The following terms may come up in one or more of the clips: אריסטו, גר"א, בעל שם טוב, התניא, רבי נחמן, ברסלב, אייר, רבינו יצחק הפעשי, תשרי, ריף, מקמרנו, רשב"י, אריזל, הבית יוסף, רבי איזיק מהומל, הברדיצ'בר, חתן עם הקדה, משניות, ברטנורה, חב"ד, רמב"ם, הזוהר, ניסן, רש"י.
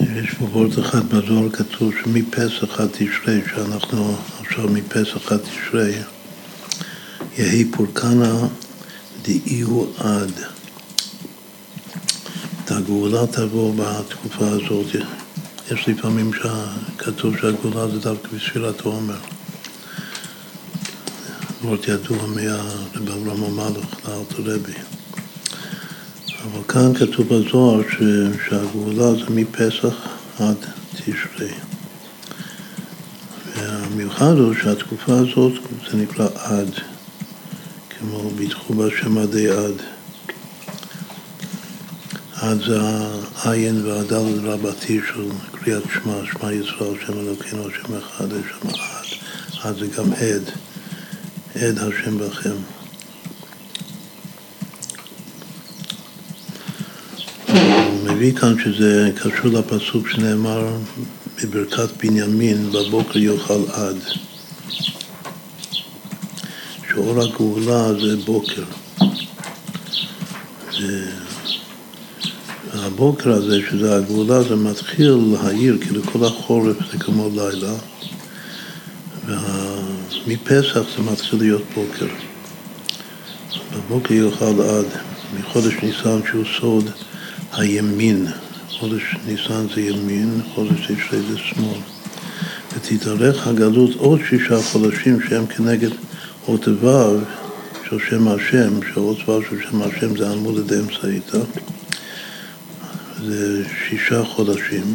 יש פחות אחד בזוהר כתוב שמפסח עד תשרי, שאנחנו עכשיו מפסח עד תשרי, יהי פורקנה דאיהו עד. את הגאולה תבוא בתקופה הזאת. יש לפעמים שכתוב שהגאולה זה דווקא בספילת העומר. זאת ידוע מהרב אברהם המלך לארתולבי. אבל כאן כתוב בזוהר שהגאולה זה מפסח עד תשרי. והמיוחד הוא שהתקופה הזאת זה נקרא עד, כמו ביטחו בשם עדי עד. עד זה העין והדל רבתי של קריאת שמע, שמע ישראל, שם אלוקינו, שם אחד, שם עד. עד זה גם עד, עד השם בכם. מביא כאן שזה קשור לפסוק שנאמר בברכת בנימין, בבוקר יאכל עד. שאור הגאולה זה בוקר. והבוקר הזה, שזה הגאולה, זה מתחיל להאיר, כי לכל החורף זה כמו לילה, ומפסח זה מתחיל להיות בוקר. בבוקר יאכל עד, מחודש ניסן שהוא סוד, הימין, חודש ניסן זה ימין, חודש תשרי זה שמאל. ותתארך הגלות עוד 6 חודשים שהם כנגד אות ו' של שם השם, שאות ו' של שם השם זה עמוד עד אמצע איתה. זה 6 חודשים,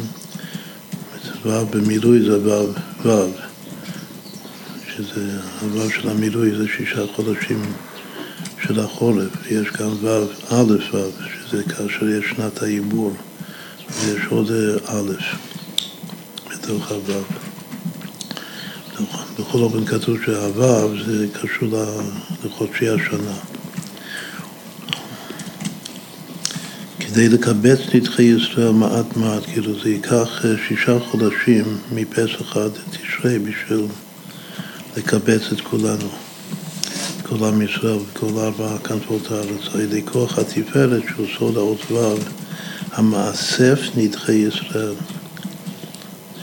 ו' במילוי זה ו', שזה הו' של המילוי זה 6 חודשים של החורף, יש גם ו' א' ו', שזה כאשר יש שנת העיבור, ויש עוד א' בתוך הו'. בכל אופן כתוב שהו' זה קשור לחודשי השנה. כדי לקבץ נדחי ישראל מעט מעט, כאילו זה ייקח 6 חודשים מפסח עד תשרי בשביל לקבץ את כולנו. כל עם ישראל וכל 4 כנפות הארץ, על ידי כוח התפארת שהוא סוד האות ו' המאסף נדחי ישראל.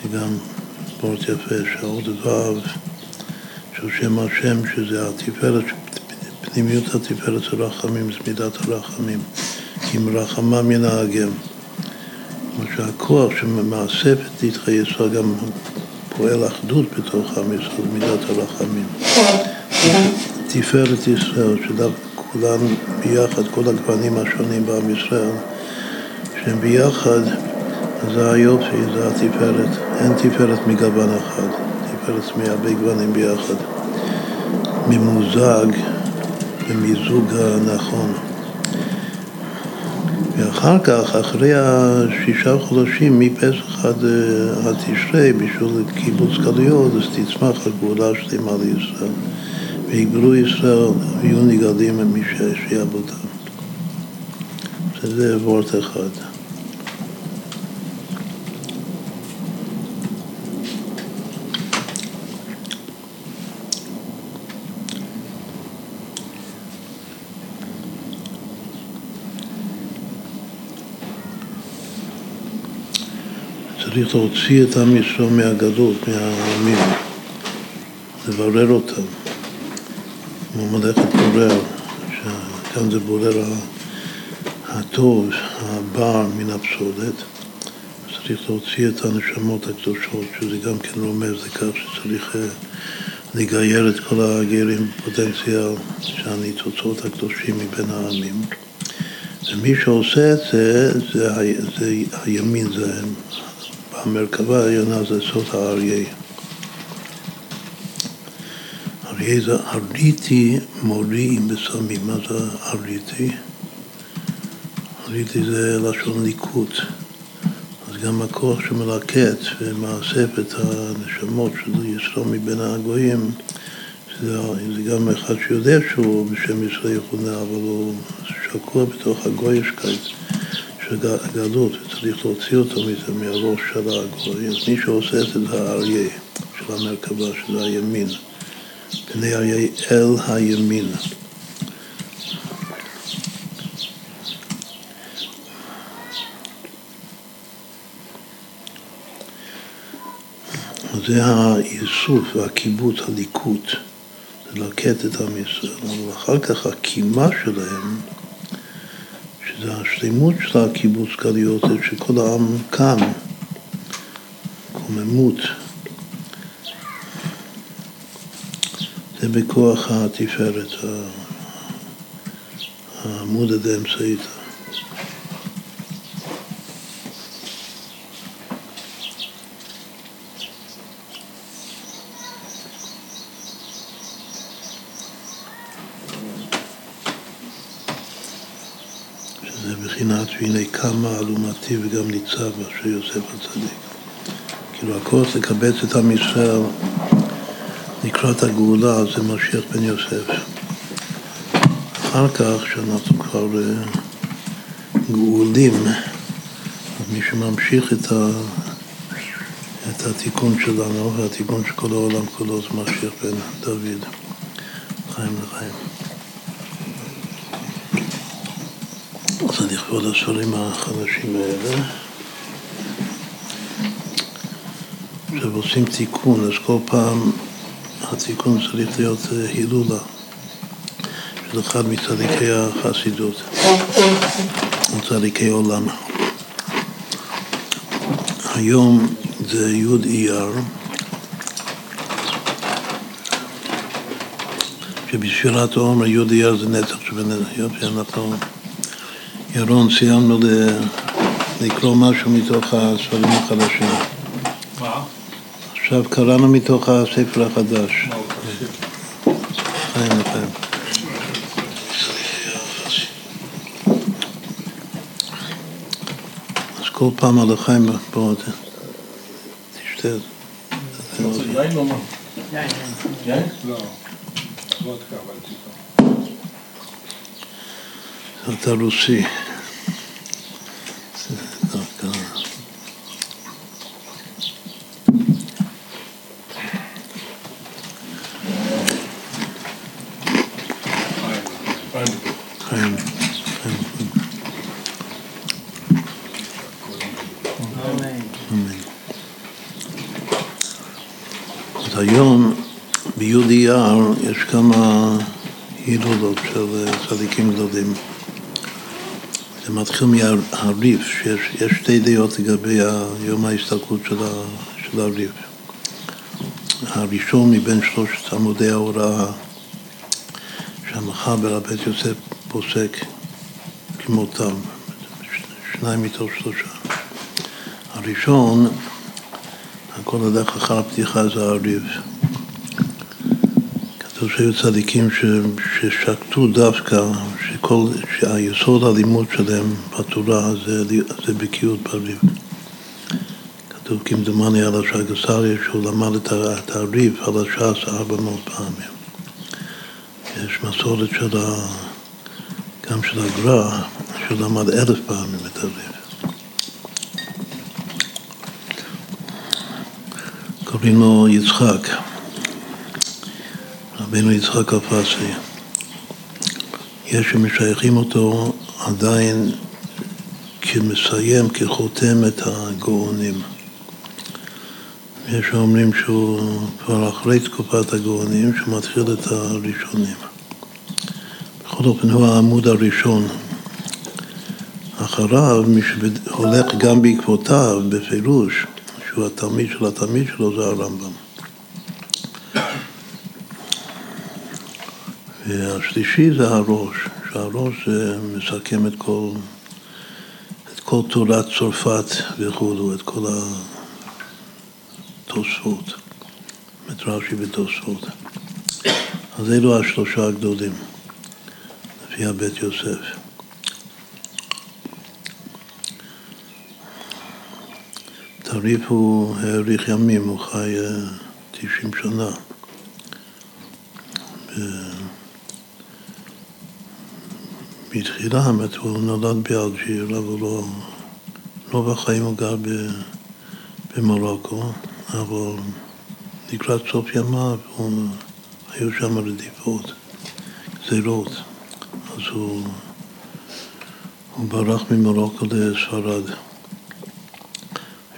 זה גם פורט יפה שהאות ו' של שם השם, שזה התפארת, פנימיות התפארת של רחמים, זה מידת הרחמים. עם רחמה מנהגם. כמו שהכוח שמאסף נדחי ישראל גם פועל אחדות בתוך המסוד, מידת הרחמים. תפארת ישראל, שדווקא כולם ביחד, כל הגוונים השונים בעם ישראל, שהם ביחד, זה היופי, זה התפארת. אין תפארת מגוון אחד, תפארת מהרבה גוונים ביחד. ממוזג במיזוג הנכון. ואחר כך, אחרי 6 חודשים, מפסח עד תשרי, בשביל קיבוץ גלויות, אז תצמח הגאולה השלמה לישראל. ויגרו ישראל, יהיו נגדים ממי שיעבוד אותם. זה וורט אחד. צריך להוציא את עם ישראל מהגלות, מהעמים, לברר אותם. כמו מלאכת בורר, שכאן זה בורר הטוב, הבער מן הפסולת. צריך להוציא את הנשמות הקדושות, שזה גם כן רומז לכך שצריך לגייר את כל הגיירים פוטנציאל שהניצוצות הקדושים מבין העמים. ומי שעושה את זה, זה הימין זה, במרכבה העליונה זה סוד האריה. אריה זה אריתי מורי עם בסמים. מה זה אריתי? אריתי זה לשון ליקוט. אז גם הכוח שמלקט ומאסף את הנשמות של ישראל מבין הגויים, זה גם אחד שיודע שהוא בשם ישראל יכונה, אבל הוא שקוע בתוך הגויש כעת של הגלות, וצריך להוציא אותו מזה מהראש של הגויים. מי שעושה את זה האריה של המרכבה, שזה הימין. פני אריה אל הימין. זה האיסוף והקיבוץ, הליקוט, זה ללקט את עם ישראל, אבל אחר כך הקימה שלהם, שזה השלימות של הקיבוץ גלויות, זה שכל העם קם, קוממות, זה בכוח התפארת, העמוד הדאמצעית. והנה קמה אלומתי וגם ניצב אשר יוסף הצדיק. כאילו הכל לקבץ את עם ישראל לקראת הגאולה, זה משיח בן יוסף. אחר כך שאנחנו כבר גאולים, מי שממשיך את התיקון שלנו והתיקון של כל העולם כולו זה משיח בן דוד. חיים לחיים. אני לכבוד הספרים החדשים האלה. עכשיו עושים תיקון, אז כל פעם התיקון צריך להיות הילולה של אחד מצדיקי החסידות, מצדיקי עולם. היום זה י' אייר, שבספירת העומר י' אייר זה נצח שבנצח, שאנחנו ירון, סיימנו לקרוא משהו מתוך הספרים החדשים. מה? עכשיו קראנו מתוך הספר החדש. חיים לכם. אז כל פעם על החיים, בואו, תשתה. יין לא מה? יין. יין? לא. לא תקבלתי. אתה רוסי. אז היום ביודיער יש כמה הילולות של צדיקים גדולים. זה מתחיל מהריף, שיש שתי דעות לגבי יום ההסתלקות של הריף. הראשון מבין שלושת עמודי ההוראה שהמחבר הבית יוסף פוסק כמותם, שניים מתוך שלושה. הראשון, הכל הדרך אחר הפתיחה זה הריף. כתוב שהיו צדיקים ששקטו דווקא, שהיסוד הלימוד שלהם בתורה זה בקיאות בריב. כתוב כמדומני על השגסריה שהוא למד את הריב על השעס 400 פעמים. יש מסורת גם של הגר"א שהוא למד 1,000 פעמים את הריב. קוראים לו יצחק, רבינו יצחק הפעשי. יש שמשייכים אותו עדיין כמסיים, כחותם את הגאונים. יש שאומרים שהוא כבר אחרי תקופת הגאונים, שמתחיל את הראשונים. בכל אופן הוא העמוד הראשון. אחריו, מי שהולך גם בעקבותיו, בפירוש, שהוא התלמיד של התלמיד שלו, זה הרמב"ם. והשלישי זה הראש, שהראש מסכם את כל תורת צרפת וכולו, את כל התוספות, את רש"י ותוספות. אז אלו השלושה הגדולים, לפי הבית יוסף. תרי"ף הוא האריך ימים, הוא חי 90 שנה. בתחילה, האמת, הוא נולד באלג'יר, אבל לא בחיים הוא גר במרוקו, אבל לקראת סוף ימיו, היו שם רדיפות, גזירות. אז הוא ברח ממרוקו לספרד.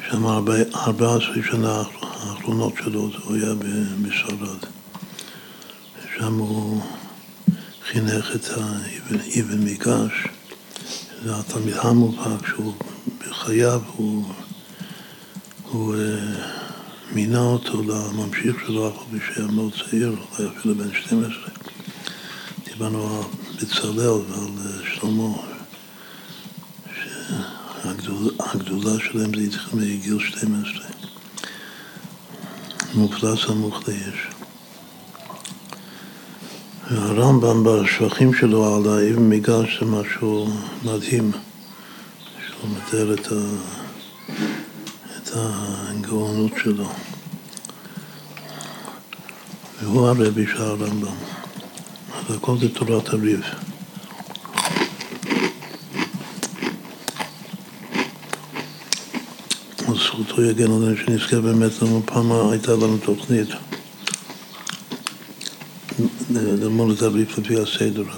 שם 14 שנה האחרונות שלו, זה היה בשרד. שם הוא חינך את האבן מיגש, זה התלמיד המובהק, שהוא בחייו, הוא מינה אותו לממשיך שלו, אך הוא בשם מאוד צעיר, היה אפילו בן 12. דיברנו על בצלאל ועל שלמה, שהגדולה שלהם זה התחיל מגיל 12. מופלס עמוך ליש. הרמב"ם בשבחים שלו על האבן מיגש זה משהו מדהים, שהוא מתאר את הגאונות שלו. והוא הרבי של הרמב"ם. אז הכל זה תורת הריב. אז זכותו יגן עלינו שנזכה באמת לנו, פעם הייתה לנו תוכנית ללמוד את הריב לפי הסדר, אז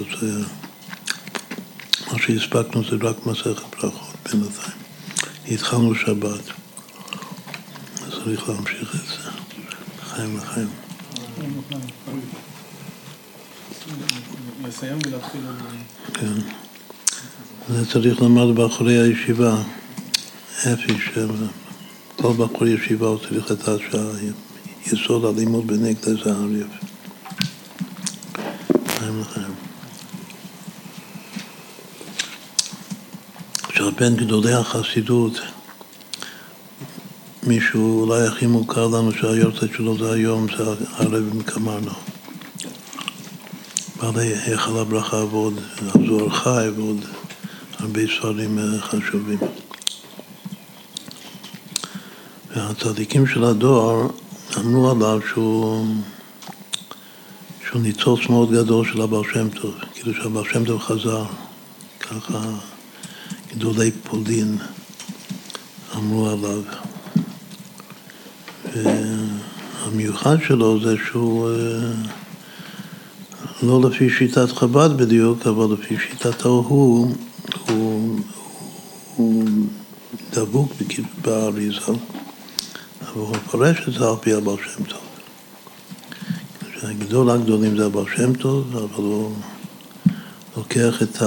מה שהספקנו זה רק מסכת ברכות בינתיים. התחלנו שבת, אז צריך להמשיך את זה. חיים לחיים. לסיים ולהתחיל את זה. כן. זה צריך ללמד באחורי הישיבה. אפי שכל באחורי ישיבה הוא צריך לדעת שהיסוד הלימוד בנגדה זה הריב. חיים לחיים. עכשיו בין גדולי החסידות, מישהו אולי הכי מוכר לנו שהיורצת שלו זה היום, זה הרב מקמרנו. בעלי היכל הברכה ועוד הזוהר חי ועוד הרבה ספרים חשובים. והצדיקים של הדור אמרו עליו שהוא ניצוץ מאוד גדול של הבעל שם טוב, כאילו שהבעל שם טוב חזר, ככה גדולי פולין אמרו עליו. והמיוחד שלו זה שהוא לא לפי שיטת חב"ד בדיוק, אבל לפי שיטת ההוא, הוא דבוק באריזל, אבל הוא מפרש את זה על פי הבעל שם טוב. הגדול הגדולים זה הבעל שם טוב, אבל הוא לוקח את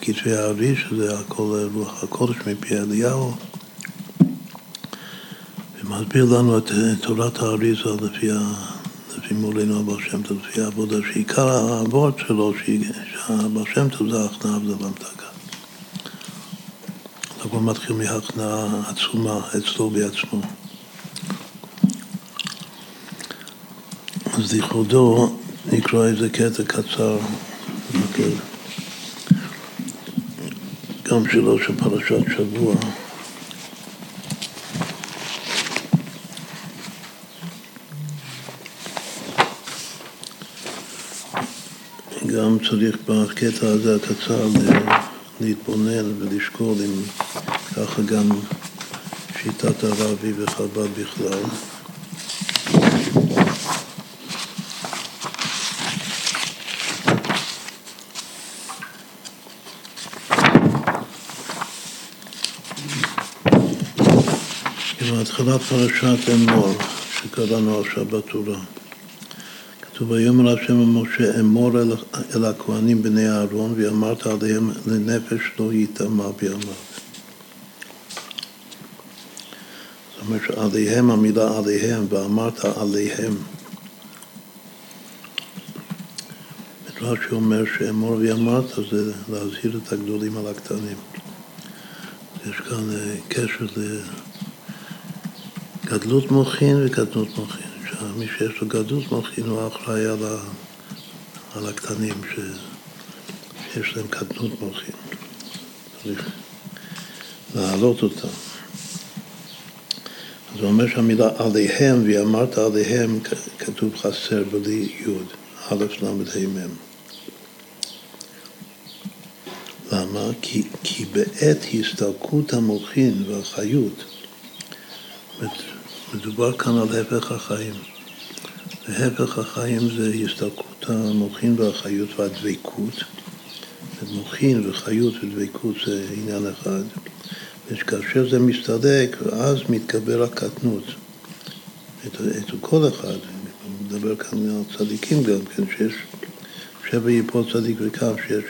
כתבי הארי, שזה הכל רוח הקודש מפי אליהו, ומסביר לנו את תורת האריזל לפי מולנו הבעל שם טוב, לפי העבודה, שעיקר העבוד שלו, שהבעל שם טוב זה ההכנעה ולמתקה. הכל מתחיל מההכנעה עצומה, אצלו בעצמו. אז לכבודו נקרא איזה קטע קצר, גם שלו של פרשת שבוע, גם צריך בקטע הזה הקצר להתבונן ולשקול אם ככה גם שיטת הרבי וחב"ד בכלל. בהתחלה פרשת אמור שקראנו עכשיו בתורה. ויאמר השם למשה אמור אל הכהנים בני אהרון ואמרת עליהם לנפש לא יטמא בימיו. זאת אומרת שעליהם המילה עליהם ואמרת עליהם. בגלל שאומר שאמור ואמרת זה להזהיר את הגדולים על הקטנים. יש כאן קשר לגדלות מוחין וקטנות מוחין. מי שיש לו גדלות מוחין הוא אחראי על הקטנים שיש להם קטנות מוחין. צריך להעלות אותם. אז הוא אומר שהמילה עליהם, ואמרת עליהם, כתוב חסר בלי יוד, א' ל' ה'. למה? כי בעת הסתלקות המוחין והחיות, מדובר כאן על הפך החיים. והפך החיים זה הסתלקות המוחין והחיות והדבקות. מוחין וחיות ודבקות זה עניין אחד. וכאשר זה מסתלק, אז מתקבל הקטנות. את כל אחד, אני מדבר כאן מהצדיקים גם כן, שיש שווה יפול צדיק וכף, שיש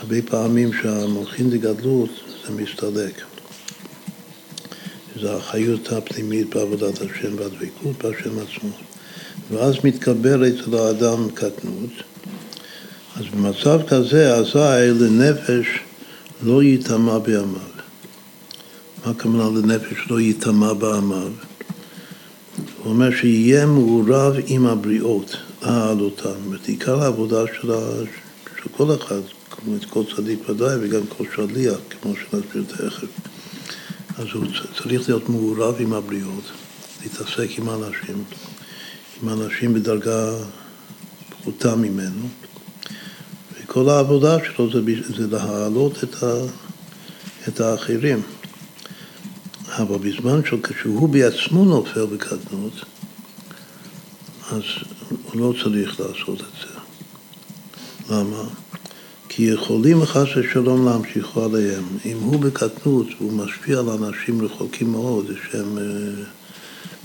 הרבה פעמים שהמלכין לגדלות זה מסתלק. זו החיות הפנימית בעבודת השם והדבקות בהשם עצמו. ואז מתקבלת לאדם קטנות. אז במצב כזה, אזי לנפש לא ייטמע בעמיו. מה כמונה לנפש לא ייטמע בעמיו? הוא אומר שיהיה מעורב עם הבריאות, להעל אותם. עיקר העבודה של כל אחד, כמו את כל צדיק ודאי וגם כל שליח, כמו שנסביר תכף. אז הוא צריך להיות מעורב עם הבריאות, להתעסק עם אנשים בדרגה פחותה ממנו. וכל העבודה שלו זה להעלות את האחרים. אבל בזמן שכשהוא בעצמו נופל בקטנות, אז הוא לא צריך לעשות את זה. למה? כי יכולים חס ושלום להמשיכו עליהם. אם הוא בקטנות, הוא משפיע על אנשים רחוקים מאוד, שהם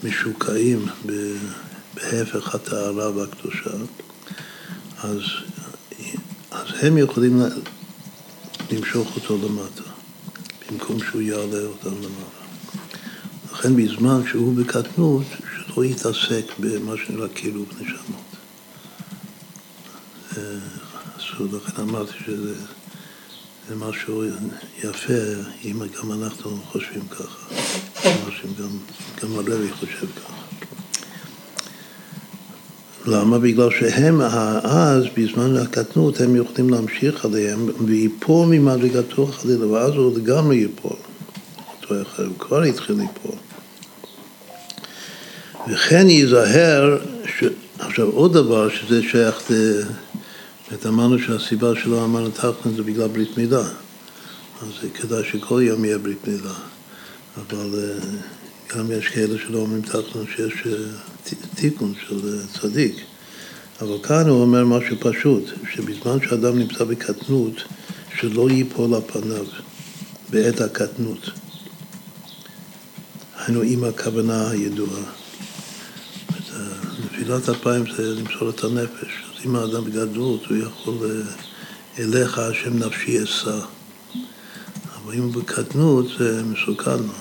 משוקעים בהפך התארה והקדושה, אז הם יכולים למשוך אותו למטה, במקום שהוא יעלה אותם למעלה. לכן בזמן שהוא בקטנות, שלא יתעסק במה שנראה כאילו נשמות. לכן אמרתי שזה משהו יפה, אם גם אנחנו חושבים ככה, גם הרבי חושב ככה. למה? בגלל שהם אז, בזמן הקטנות, הם יכולים להמשיך עליהם, ויפול ממדרגתו חלילה, ואז הוא לגמרי ייפול. הוא כבר התחיל ליפול. וכן ייזהר, עכשיו עוד דבר שזה שייך אמרנו שהסיבה שלא אמרנו תחתן זה בגלל ברית מילה. אז כדאי שכל יום יהיה ברית מילה. אבל גם יש כאלה שלא אומרים תחתן שיש תיקון של צדיק. אבל כאן הוא אומר משהו פשוט, שבזמן שאדם נמצא בקטנות, שלא ייפול הפניו בעת הקטנות. היינו עם הכוונה הידועה. נפילת אפיים זה למסור את הנפש. אם האדם בגדלות, הוא יכול אליך השם נפשי אסע. אבל אם בקטנות, זה מסוכן לו.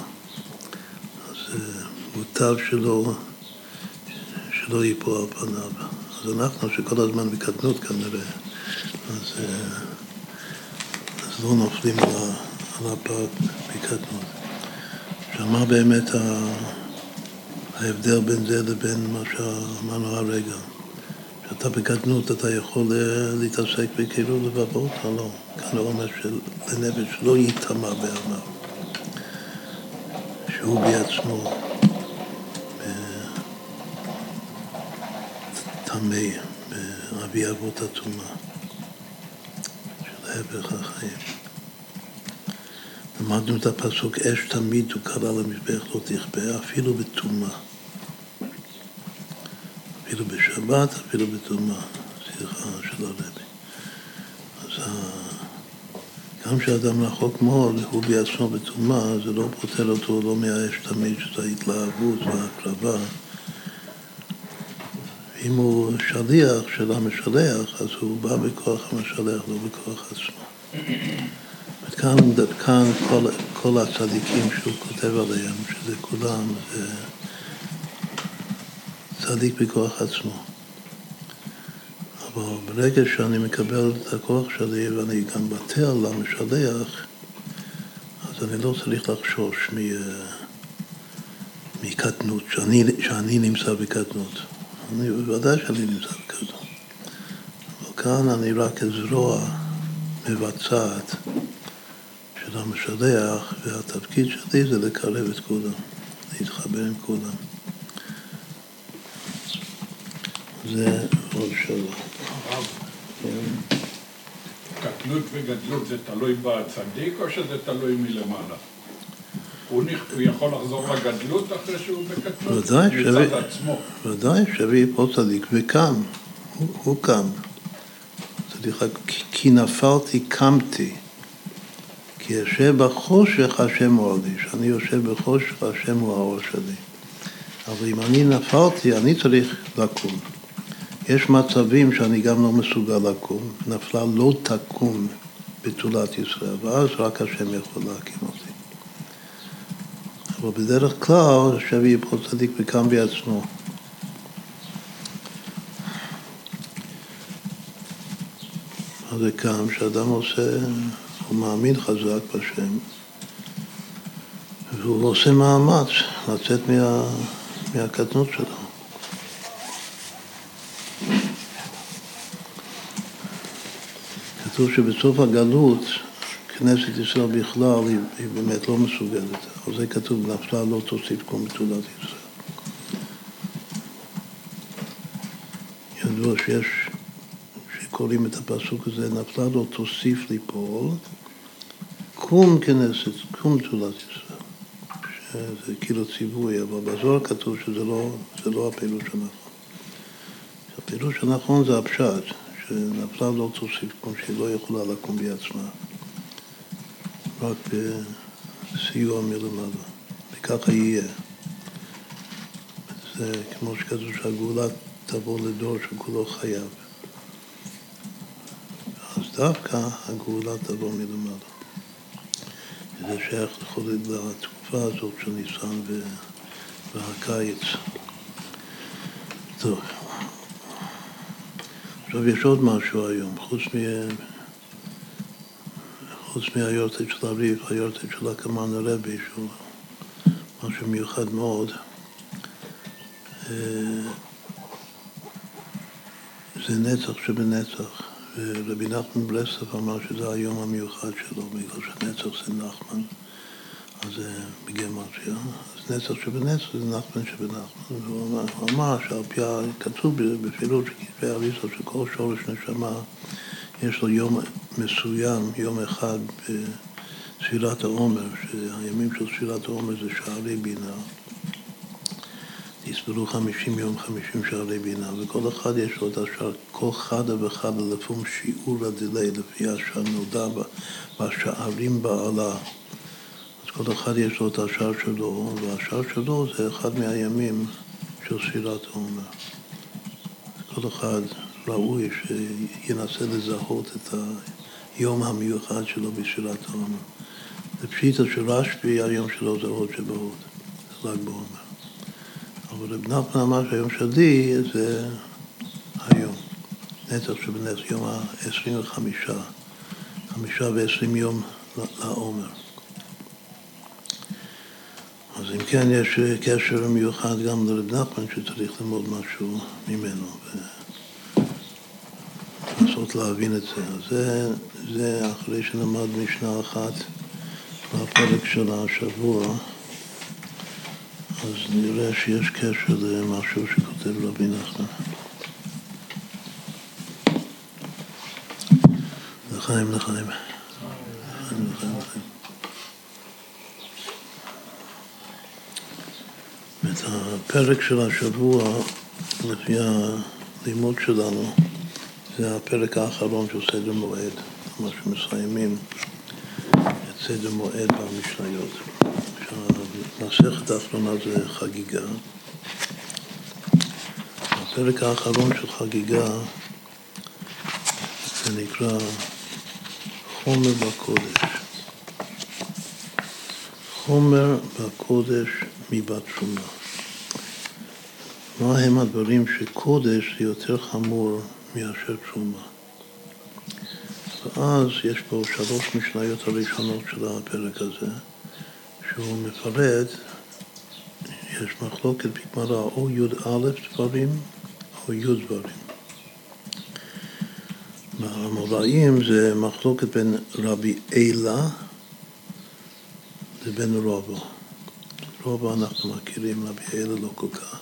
אז מוטב שלא ייפול הפניו. אז אנחנו, שכל הזמן בקטנות כנראה, אז לא נופלים על הפעם בקטנות. שמה באמת ההבדל בין זה לבין מה שאמרנו הרגע? אתה בקטנות, אתה יכול להתעסק בכאילו לבבות, או לא? כאן הוא אומר שלנפש לא ייטמע בעמיו, שהוא בעצמו טמא, באבי אבות הטומאה, של הפך החיים. למדנו את הפסוק, אש תמיד תוקד על המזבח לא תכבה, אפילו בטומאה. אפילו בשבת, אפילו בתאומה, שיחה של הרבי. אז גם כשאדם רחוק מאוד, הוא בעצמו בתאומה, זה לא פותר אותו, לא מהאש תמיד, שזה ההתלהבות וההקרבה. אם הוא שליח של המשלח, אז הוא בא בכוח המשלח, לא בכוח עצמו. וכאן כל הצדיקים שהוא כותב עליהם, שזה כולם, זה צדיק בכוח עצמו. אבל ברגע שאני מקבל את הכוח שלי ואני גם בטל למשלח, אז אני לא צריך לחשוש מקטנות, שאני נמצא בקטנות. אני בוודאי שאני נמצא בקטנות. אבל כאן אני רק זרוע מבצעת של המשלח, והתפקיד שלי זה לקרב את כולם, להתחבר עם כולם. זה עוד שאלה. קטנות וגדלות זה תלוי בצדיק או שזה תלוי מלמעלה? הוא יכול לחזור לגדלות אחרי שהוא בקטנות? ודאי שבי פה צדיק וקם. הוא קם. צדיק, כי נפלתי קמתי. כי יושב בחושך השם הוא הראש. אני יושב בחושך השם הוא הראש שלי. אבל אם אני נפלתי, אני צריך לקום. יש מצבים שאני גם לא מסוגל לקום, נפלה לא תקום בתולת ישראל, ואז רק השם יכול להקים אותי. אבל בדרך כלל, שבי יפול צדיק וקם בעצמו. אז זה קם, שאדם עושה, הוא מאמין חזק בשם, והוא עושה מאמץ לצאת מהקטנות שלו. כתוב שבסוף הגלות, כנסת ישראל בכלל היא באמת לא מסוגלת. אבל זה כתוב, נפלה לא תוסיף קום בתולת ישראל. ידוע שיש, שקוראים את הפסוק הזה, נפלה לא תוסיף ליפול, קום כנסת, קום בתולת ישראל. זה כאילו ציווי, אבל בזוהר כתוב שזה לא הפעילות הנכון. הפעילות הנכון זה הפשט. שנפלה לא תוסיף קום, שהיא לא יכולה לקום בעצמה, רק בסיוע מלמעלה, וככה יהיה. זה כמו שכתוב שהגאולה תבוא לדור שכולו חייב, אז דווקא הגאולה תבוא מלמעלה. זה שייך לחודד לתקופה הזאת של ניסן והקיץ. טוב, עכשיו יש עוד משהו היום, חוץ מהיורטת של אביב, היורטת של הקמן הרבי, שהוא משהו מיוחד מאוד. זה נצח שבנצח, ורבי נחמן ברסלב אמר שזה היום המיוחד שלו, בגלל שנצח זה נחמן, אז בגמרתיה. אז נצח שבנצח זה נחמן שבנחמן. והוא אמר שעל פי כתוב בפירוש כתבי אריסטו שכל שורש נשמה יש לו יום מסוים, יום אחד בספירת העומר, שהימים של ספירת העומר זה שערי בינה. תספרו 50 יום, 50 שערי בינה, וכל אחד יש לו את השער, כל חדה וחדה לפום שיעור הדילי, לפי השער נודע בשערים בעלה. כל אחד יש לו את השער שלו, והשער שלו זה אחד מהימים של ספירת העומר. כל אחד ראוי שינסה לזהות את היום המיוחד שלו בספירת העומר. בפשיטה של רשב"י, היום שלו זה עוד שבעוד, זה ל"ג בעומר. אבל רבי נחמן אמר שהיום שלי זה היום. נצח שבנצח, יום ה-25, 25 ו-20 יום לעומר. אז אם כן, יש קשר מיוחד גם לרב נחמן שצריך ללמוד משהו ממנו ולנסות להבין את זה. אז זה אחרי שנלמד משנה אחת בפרק של השבוע, אז נראה שיש קשר למשהו שכותב רבי נחמן. לחיים, לחיים. את הפרק של השבוע, לפי הלימוד שלנו, זה הפרק האחרון של סדר מועד, מה שמסיימים את סדר מועד במשניות. המסכת האחרונה זה חגיגה. הפרק האחרון של חגיגה זה נקרא חומר בקודש. חומר בקודש מבת שומרה. מה הם הדברים שקודש זה יותר חמור מאשר תשומה? ואז יש פה 3 משניות הראשונות של הפרק הזה, שהוא מפרט, יש מחלוקת בגמרא או י' דברים או י' דברים. והאמוראים זה מחלוקת בין רבי אילה לבין רבא. רבא אנחנו מכירים, רבי אילה לא כל כך.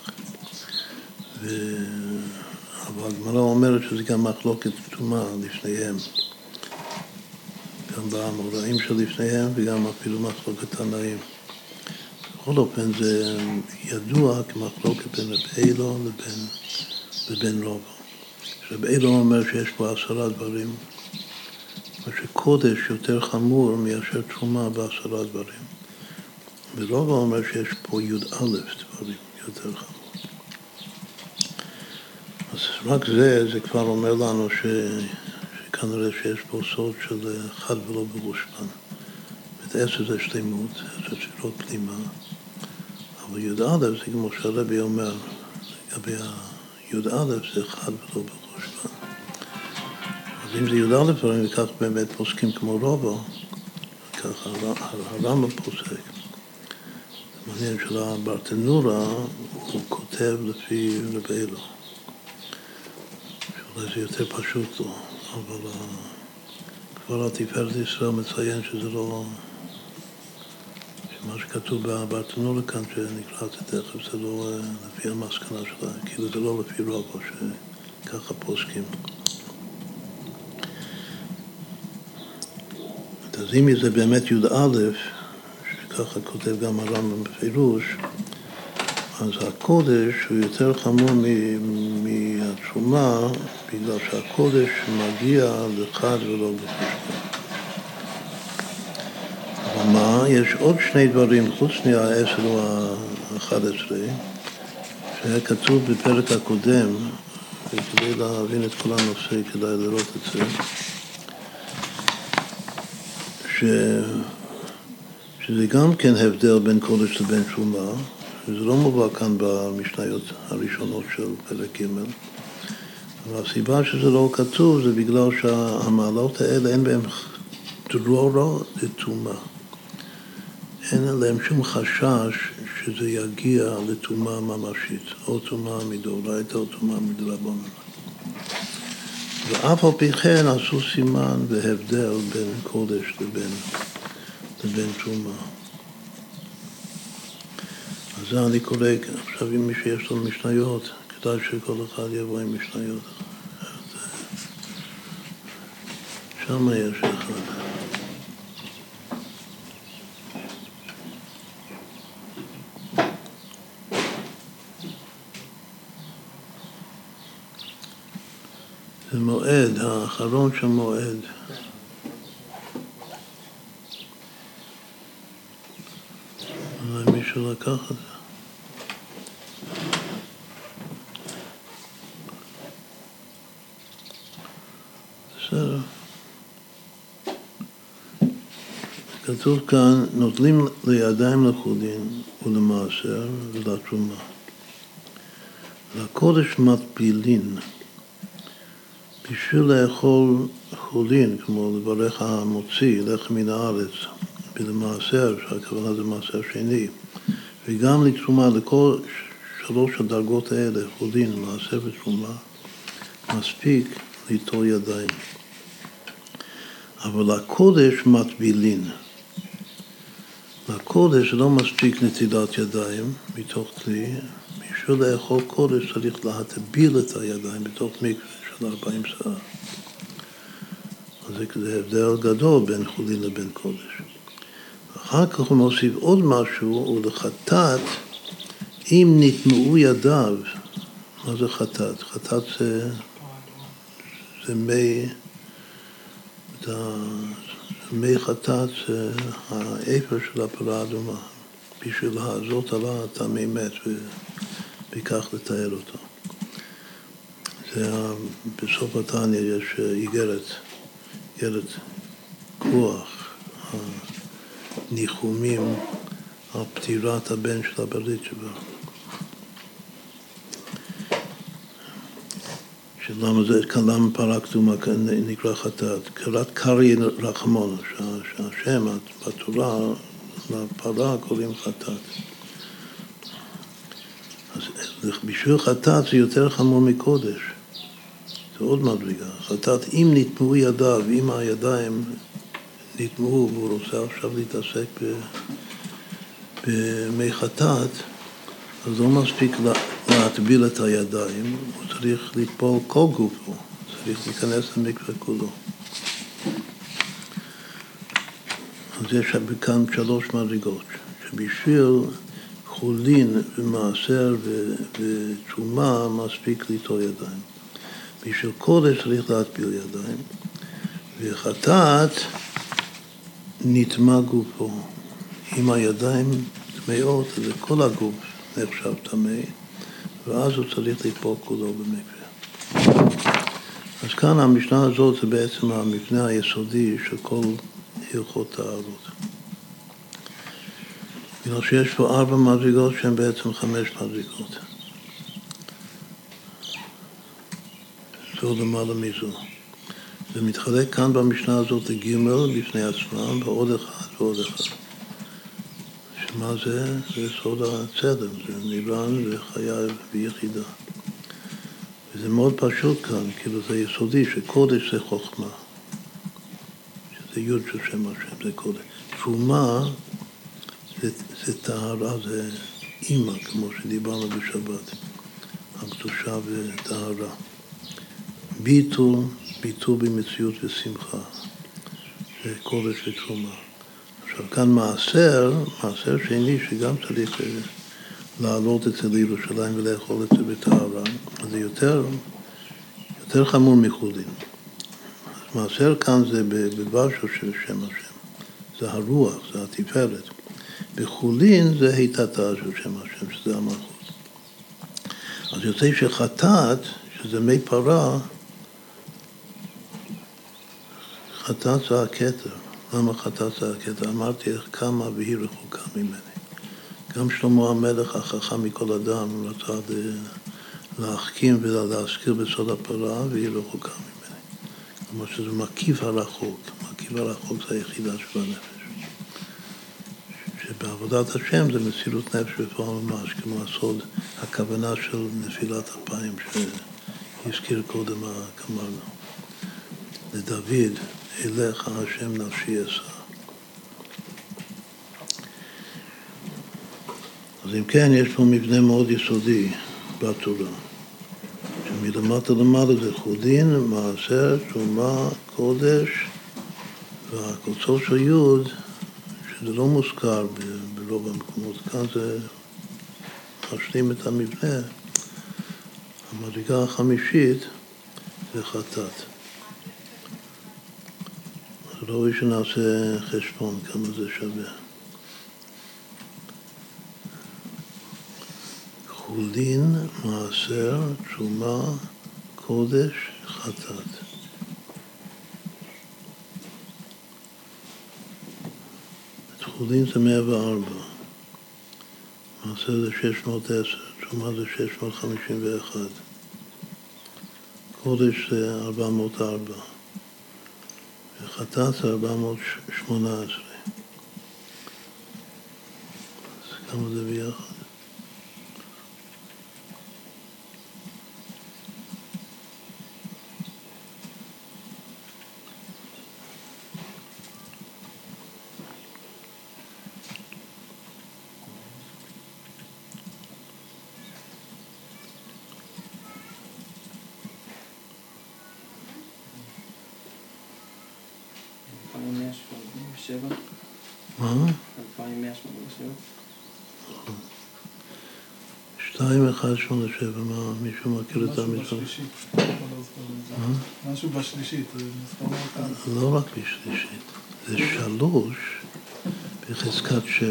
אבל הגמרא אומרת שזה גם מחלוקת קדומה לפניהם, גם באמוראים שלפניהם וגם אפילו מחלוקת תנאים. בכל אופן זה ידוע כמחלוקת בין רב אילו לבין רבא. רב אילו אומר שיש פה 10 דברים, מה שקודש יותר חמור מאשר תרומה ב10 דברים. בלובה אומר שיש פה י' א' דברים יותר חמורים. אז רק זה כבר אומר לנו שכנראה שיש פה סוד של חד ולא בגושפן. ואת עשר זה שלימות, עשר שלא פנימה. אבל י' א' זה כמו שהרבי אומר, לגבי י' א' זה חד ולא בגושפן. אז אם זה י' א' דברים, וכך באמת פוסקים כמו לובה, כך הרמב"ם פוסק. מעניין של הברטנורה, הוא כותב לפי רבי אלו. שאולי זה יותר פשוט לו, אבל כבר התפארת ישראל מציין שזה לא... שמה שכתוב בברטנורה כאן שנקראת תכף, זה לא לפי המסקנה שלה, כאילו זה לא לפי רבו, שככה פוסקים. אז אם זה באמת י' א', ככה כותב גם הרמב"ם בפירוש, אז הקודש הוא יותר חמור מהתשומה, בגלל שהקודש מגיע לחד ולא בחשבון. אבל מה? יש עוד שני דברים, חוץ מה-10 או ה-11, שהיה כתוב בפרק הקודם, וכדי להבין את כל הנושא, כדאי לראות את זה, שזה גם כן הבדל בין קודש לבין שומה, וזה לא מובא כאן במשניות הראשונות של פרק ג', אבל הסיבה שזה לא כתוב זה בגלל שהמעלות האלה אין בהן דרורה לטומאה. אין עליהן שום חשש שזה יגיע לטומאה ממשית, או טומאה מדאורייתא או טומאה מדרבנן. ואף על פי כן עשו סימן והבדל בין קודש לבין תשומה. אז זה אני קורא, עכשיו אם מי שיש לו משניות, כדאי שכל אחד יבוא עם משניות. שם יש אחד. זה מועד, האחרון של מועד. מישהו לקח את זה. בסדר. כתוב כאן, נוטלים לידיים לחולין ולמעשר ולתרומה. לקודש מטפילין. בשביל לאכול חולין, כמו לברך המוציא, לך מן הארץ, ולמעשר, שהכוונה זה מעשר שני, וגם לתשומה, לכל שלוש הדרגות האלה, חולין, מעשר ותשומה, מספיק ליטול ידיים. אבל לקודש מטבילין. לקודש לא מספיק נטילת ידיים מתוך כלי, בשביל לאכול קודש צריך להטביל את הידיים בתוך מקווה של 40 שעה. אז זה הבדל גדול בין חולין לבין קודש. אחר כך הוא מוסיף עוד משהו, ולחטאת, אם נטמעו ידיו, מה זה חטאת? חטאת זה מי חטאת, זה האפר של הפרה האדומה, בשביל להזות עליו טעמי מת, ובכך לתאר אותו. זה בסוף התניא יש איגרת כוח, ניחומים על פטירת הבן של הברדיצ'בר. למה פרה קדומה נקרא חטאת? קראת קרי רחמון, שהשם בתורה לפרה קוראים חטאת. אז בשביל חטאת זה יותר חמור מקודש. זה עוד מדרגה. חטאת, אם נטמעו ידיו, אם הידיים נטמעו, והוא רוצה עכשיו להתעסק במי חטאת, אז לא מספיק להטביל את הידיים, הוא צריך לטבול כל גופו, צריך להיכנס למקווה כולו. אז יש כאן 3 מדרגות, שבשביל חולין ומעשר ותשומה מספיק ליטול ידיים. בשביל קודש צריך להטביל ידיים, וחטאת נטמע גופו. אם הידיים טמאות, זה כל הגוף נחשב טמא, ואז הוא צריך ליפול כולו במקווה. אז כאן המשנה הזאת זה בעצם המבנה היסודי של כל הלכות העלות. בגלל שיש פה 4 מדרגות שהן בעצם 5 מדרגות. זה עוד למעלה מזו. זה מתחלק כאן במשנה הזאת לגימל בפני עצמם, ועוד אחד ועוד אחד. שמה זה? זה סוד הצדק, זה ניבן וחייב ויחידה. וזה מאוד פשוט כאן, כאילו זה יסודי, שקודש זה חוכמה. שזה יוד של שם השם, זה קודש. תרומה זה טהרה, זה אימא, כמו שדיברנו בשבת. הקדושה וטהרה. ביטול, ביטול במציאות ושמחה. זה קודש ותרומה. עכשיו כאן מעשר, מעשר שני שגם צריך לעלות את זה לירושלים ולאכול את זה בטהרה. זה יותר חמור מחולין. מעשר כאן זה בבשו של שם השם. זה הרוח, זה התפארת. בחולין זה היטתה של שם השם, שזה המלכות. אז יוצא שחטאת, שזה מי פרה, חטאת זה הכתר. למה חטאת זה הכתר? אמרתי איך קמה והיא רחוקה ממני. גם שלמה המלך החכם מכל אדם רצה להחכים ולהזכיר בסוד הפרה והיא רחוקה ממני. כלומר שזה מקיף הרחוק. מקיף הרחוק זה היחידה של הנפש. שבעבודת השם זה מסילות נפש בפועל ממש, כמו הסוד הכוונה של נפילת אפיים שהזכיר קודם הקמרנו. לדוד, אליך השם נפשי אשא. אז אם כן, יש פה מבנה מאוד יסודי בתורה, שמלמטה למעלה זה חולין, מעשר, תרומה, קודש, והקוצור של יוד, שזה לא מוזכר ברוב המקומות, כאן זה משלים את המבנה. המדרגה החמישית זה חטאת. אז ראוי שנעשה חשבון כמה זה שווה. חולין, מעשר, תשומה, קודש, חטאת. חולין זה 104, מעשר זה 610, תשומה זה 651, קודש זה 404, וחטאת זה 418. אז כמה זה ביחד? מישהו מכיר את המספר? משהו בשלישית. לא רק בשלישית, זה 3 בחזקת 7.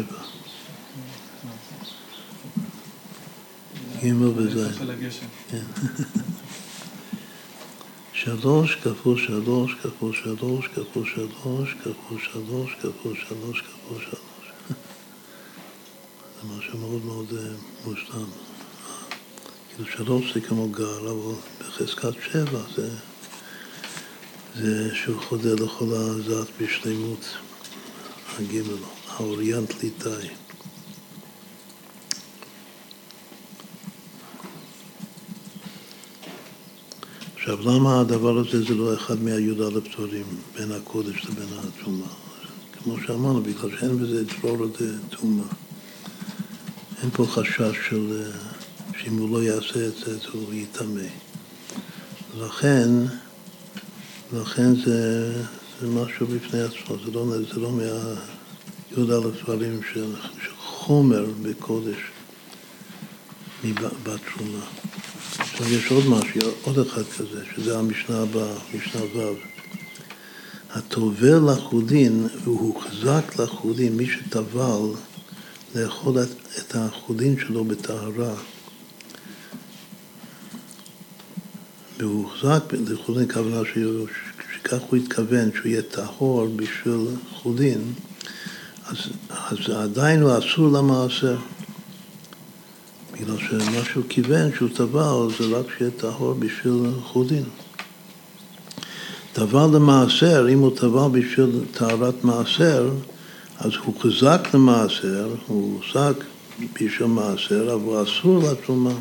ג' וז'. 3 כפול 3 כפול 3 כפול 3 כפול 3 כפול 3 כפול 3 כפול 3. זה משהו מאוד מאוד מושלם. שלוש זה כמו גל, אבל בחזקת 7 זה שהוא חודר לכל הזעת בשלימות הגימל, האוריינט ליטאי. עכשיו, למה הדבר הזה זה לא אחד מהי"א דברים, בין הקודש לבין התאומה? כמו שאמרנו, בגלל שאין בזה דרור לתאומה. אין פה חשש של... שאם הוא לא יעשה את זה, הוא יתאמה. לכן זה משהו בפני עצמו, זה לא מהי"א דברים של חומר בקודש בתרומה. עכשיו יש עוד משהו, עוד אחד כזה, שזה המשנה הבאה, משנה ו'. הטובל לחולין והוחזק לחולין, מי שטבל לאכול את החולין שלו בטהרה, והוא הוחזק לחולין, כוונה שכך הוא התכוון, שהוא יהיה טהור בשביל חולין, אז עדיין הוא אסור למעשה. בגלל שמה שהוא כיוון, שהוא טבע, זה רק שיהיה טהור בשביל חולין. טבע למעשר, אם הוא טבע בשביל טהרת מעשר, אז הוא חזק למעשר, הוא הוסק בשביל מעשר, אבל אסור לתשומה.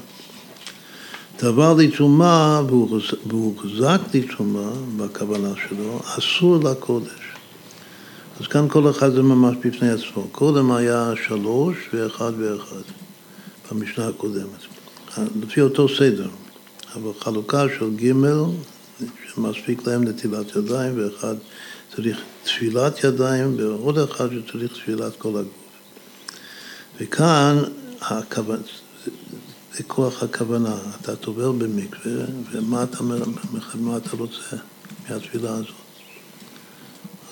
טבע לתשומה, והוא חזק לתשומה, בכוונה שלו, אסור לקודש. אז כאן כל אחד זה ממש בפני עצמו. קודם היה 3 ו1 ו1, במשנה הקודמת. לפי אותו סדר, אבל חלוקה של ג' שמספיק להם נטילת ידיים, ואחד צריך תפילת ידיים, ועוד אחד שצריך תפילת כל הגוף. וכאן זה כוח הכוונה. אתה תובר במקווה, ומה אתה רוצה מהתפילה הזאת?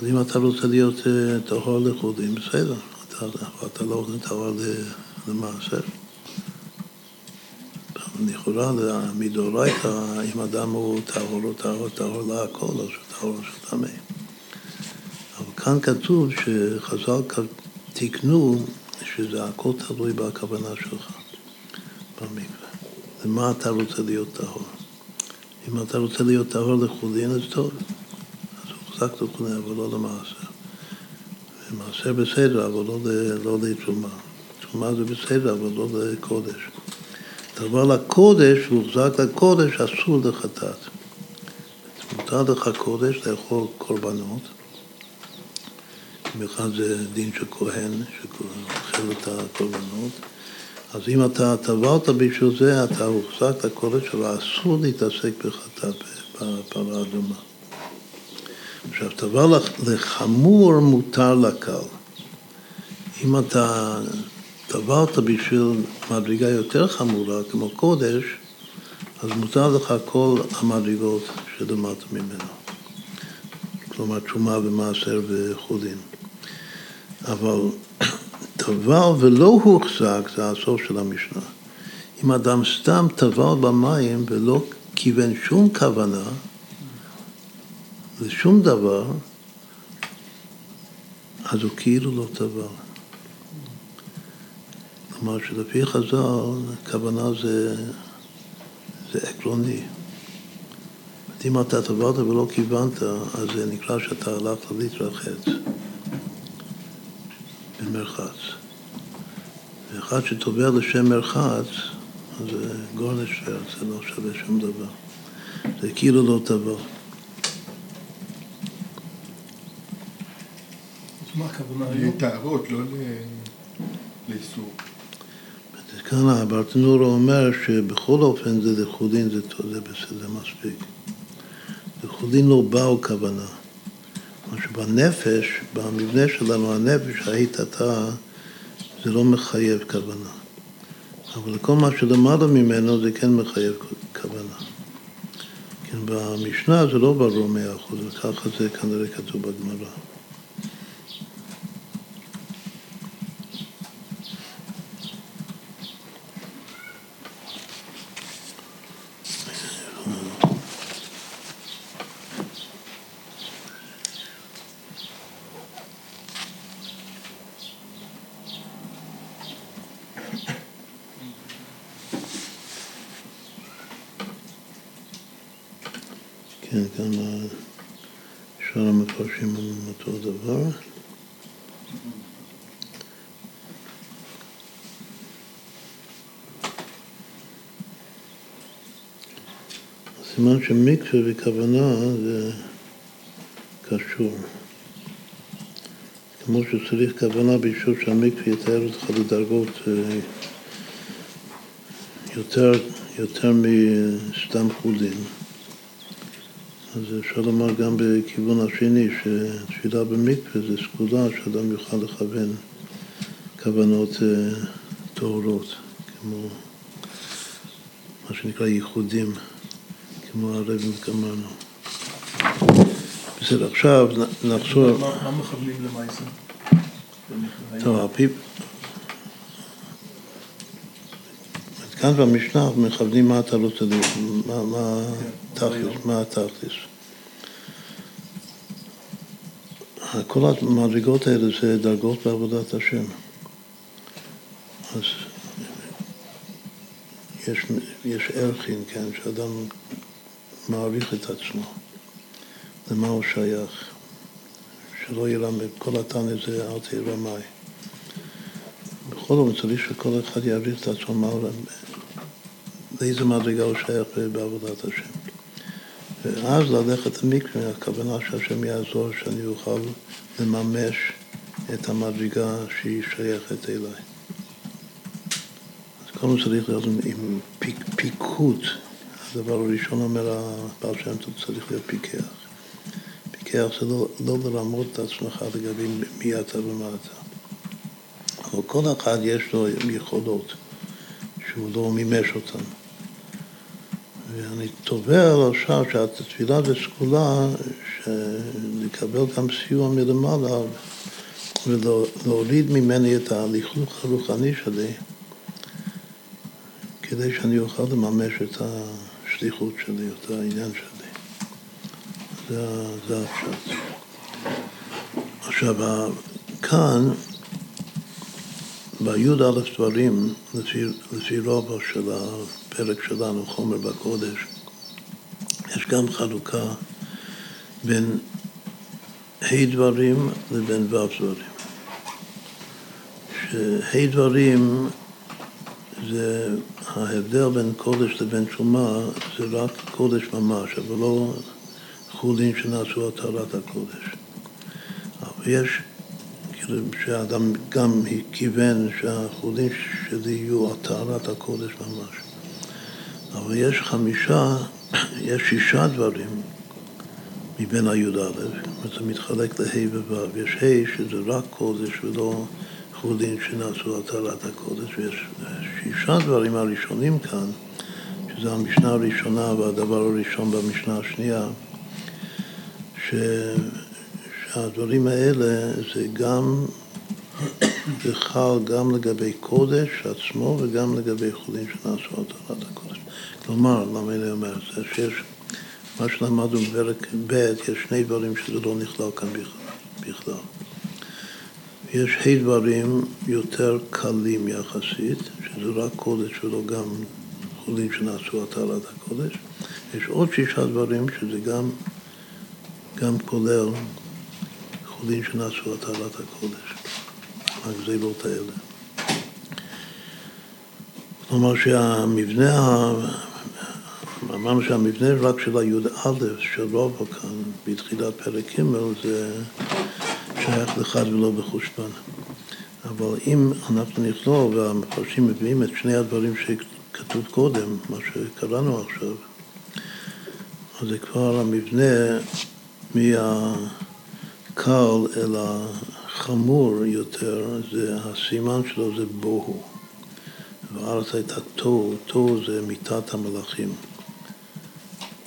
אז אם אתה רוצה להיות טהור לחולין, בסדר, אתה לא טהור למעשר. לכאורה, מדאורייתא, אם אדם הוא טהור או טהור להכל, אז הוא טהור טמא. אבל כאן כתוב שחז"ל תיקנו שזה הכל תלוי בכוונה שלך במקווה. למה אתה רוצה להיות טהור? אם אתה רוצה להיות טהור לחולין, אז טוב. רק תוכנה, אבל לא למעשר. למעשר בסדר, אבל לא לתשומה. תשומה זה בסדר, אבל לא לקודש. דבר לקודש, והוחזק לקודש, אסור לחטאת. מותר לך קודש לאכול קורבנות. במיוחד זה דין של כהן, שאוכל את הקורבנות. אז אם אתה טבעת בשביל זה, אתה הוחזק לקודש, אבל אסור להתעסק בחטאת בפרה אדומה. עכשיו, דבר לחמור מותר לקל. אם אתה טבעת בשביל מדרגה יותר חמורה, כמו קודש, אז מותר לך כל המדרגות שלמדת ממנו. כלומר, תשומה ומעשר וחולין. אבל טבע ולא הוחזק, זה הסוף של המשנה. אם אדם סתם טבע במים ולא כיוון שום כוונה, לשום דבר, אז הוא כאילו לא טבע. כלומר שלפי חז"ל, הכוונה זה עקרוני. אם אתה טבעת ולא כיוונת, אז זה נקרא שאתה הלכת להתרחץ במרחץ. ואחד שטובע לשם מרחץ, אז זה גורש, זה לא שווה שום דבר. זה כאילו לא טבע. לתארות, לא לאיסור. כאן הברטנורה אומר שבכל אופן זה לחולין, זה בסדר מספיק. לחולין לא באו כוונה. מה שבנפש, במבנה שלנו, הנפש, ההתעתה, זה לא מחייב כוונה. אבל כל מה שלמדנו ממנו זה כן מחייב כוונה. כן, במשנה זה לא ברור 100%, וככה זה כנראה כתוב בגמרא. סימן שמקווה וכוונה זה קשור. כמו שצריך כוונה בשביל שהמקווה יתאר אותך לדרגות יותר מסתם חולין. אז אפשר לומר גם בכיוון השני, שתפילה במקווה זה סגולה שאדם יוכל לכוון כוונות טהורות, כמו מה שנקרא ייחודים. כמו הרב מתגמרנו. בסדר, עכשיו נחזור... מה מכוונים למעשה? טוב, כאן במשנה מכוונים מה אתה לא תדעו, מה התכלס. כל המדרגות האלה זה דרגות בעבודת השם. אז יש ערכים, כן, שאדם מעריך את עצמו, למה הוא שייך, שלא ילמד, כל התניא זה ארתי רמאי. בכל זאת צריך שכל אחד יעריך את עצמו, לאיזה מדרגה הוא שייך בעבודת השם. ואז ללכת למקווה, הכוונה שהשם יעזור שאני אוכל לממש את המדרגה שהיא שייכת אליי. אז כל זאת צריך להיות עם פיקוד. הדבר הראשון אומר, בעל שם טוב צריך להיות פיקח. פיקח זה לא לרמות את עצמך לגבי מי אתה ומה אתה. אבל כל אחד יש לו יכולות שהוא לא מימש אותן. ואני תובע עכשיו שהתפילה בסגולה, שנקבל גם סיוע מלמעלה, ולהוליד ממני את הלכלוך הרוחני שלי, כדי שאני אוכל לממש את השליחות שלי, את העניין שלי. זה הפשט. עכשיו, כאן, ביוד א' דברים, לפי רוב של הפרק שלנו, חומר בקודש, יש גם חלוקה בין ה' דברים לבין ו' דברים. שה' דברים זה ההבדל בין קודש לבין שומה, זה רק קודש ממש, אבל לא חולין שנעשו התרת הקודש. אבל יש שהאדם גם כיוון שהחולין שלי יהיו התארת הקודש ממש. אבל יש שישה דברים מבין היוד א', וזה מתחלק להי ובב. יש ה' שזה רק קודש ולא חולין שנעשו התארת הקודש. ויש שישה דברים הראשונים כאן, שזה המשנה הראשונה והדבר הראשון במשנה השנייה, הדברים האלה זה גם, זה חל גם לגבי קודש עצמו וגם לגבי חולין שנעשו התרת הקודש. כלומר, למה אני אומר את זה? שיש, מה שלמדנו בפרק ב', יש שני דברים שזה לא נכלל כאן בכלל. יש שני דברים יותר קלים יחסית, שזה רק קודש ולא גם חולין שנעשו התרת הקודש. יש עוד שישה דברים שזה גם כולל חולין שנעשו התרת הקודש, הגזילות האלה. כלומר שהמבנה רק של היוד א' של רובו כאן, בתחילת פרק ג' זה שייך לחד ולא בחושבן. אבל אם אנחנו נכלול, והמפרשים מביאים את שני הדברים שכתוב קודם, מה שקראנו עכשיו, אז זה כבר המבנה קל אל החמור יותר, זה הסימן שלו זה בוהו. והארץ הייתה תוהו, תוהו זה מיתת המלאכים,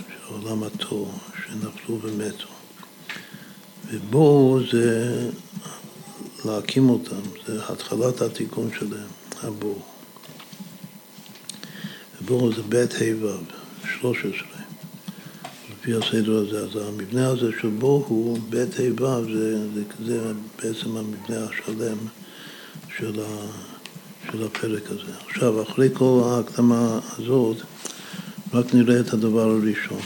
של עולם התוהו, שנפלו ומתו. ובוהו זה להקים אותם, זה התחלת התיקון שלהם, הבוהו. ובוהו זה בית היבב, 13. לפי הסדר הזה, אז המבנה הזה שבו הוא בית היבב, זה בעצם המבנה השלם של הפרק הזה. עכשיו, אחרי כל ההקדמה הזאת, רק נראה את הדבר הראשון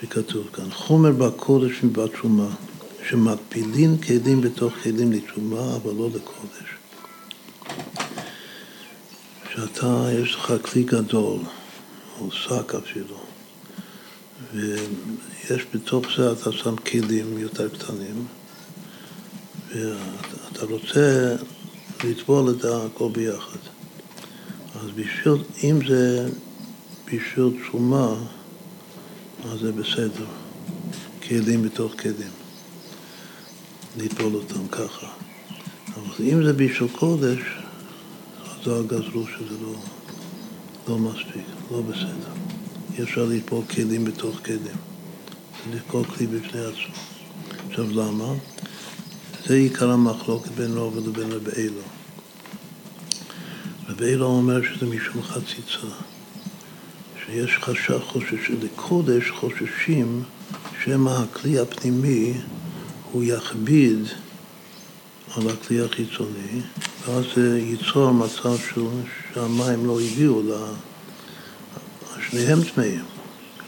שכתוב כאן. חומר בקודש ובתשומה, שמקפילין כלים בתוך כלים לתשומה, אבל לא לקודש. שאתה, יש לך כלי גדול, או שק אפילו, ויש בתוך זה אתה שם כלים יותר קטנים, ואתה רוצה לטבול את הכל ביחד. אז אם זה בשביל תשומה, אז זה בסדר. כלים בתוך כלים. לטבול אותם ככה. אבל אם זה בשביל קודש, אז זה הגזרו שזה לא מספיק, לא בסדר. אפשר לטבול כלים בתוך כלים. זה לכל כלי בפני עצמו. עכשיו למה? זה עיקר המחלוקת בין רובד ובין רבי אילו. רבי לא אומר שזה משום חציצה, שיש חשש לקודש חוששים שמה הכלי הפנימי הוא יכביד על הכלי החיצוני, ואז זה ייצור מצב שהמים לא הגיעו, שניהם טמאים,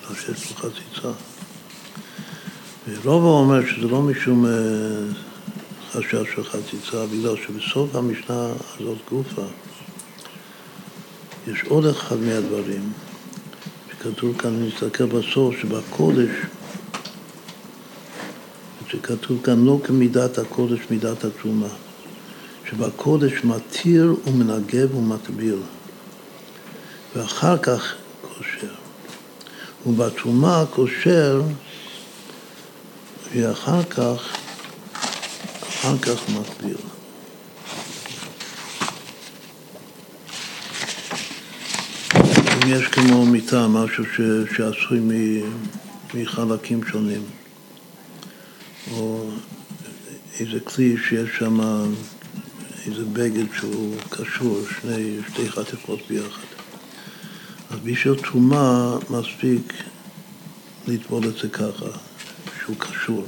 כלל שיש לו חציצה. ורוב אומר שזה לא משום חשש של חציצה, בגלל שבסוף המשנה הזאת גופה יש עוד אחד מהדברים שכתוב כאן, נסתכל בסוף, שבקודש, שכתוב כאן לא כמידת הקודש, מידת התרומה, שבקודש מתיר ומנגב ומטביר, ואחר כך כושר, ובתרומה כושר, ואחר כך, מטביר. יש כמו מיטה, משהו שעשוי מחלקים שונים, או איזה כלי שיש שם, איזה בגד שהוא קשור, שתי חתיכות ביחד. אז בשביל תרומה מספיק לטבול את זה ככה, שהוא קשור.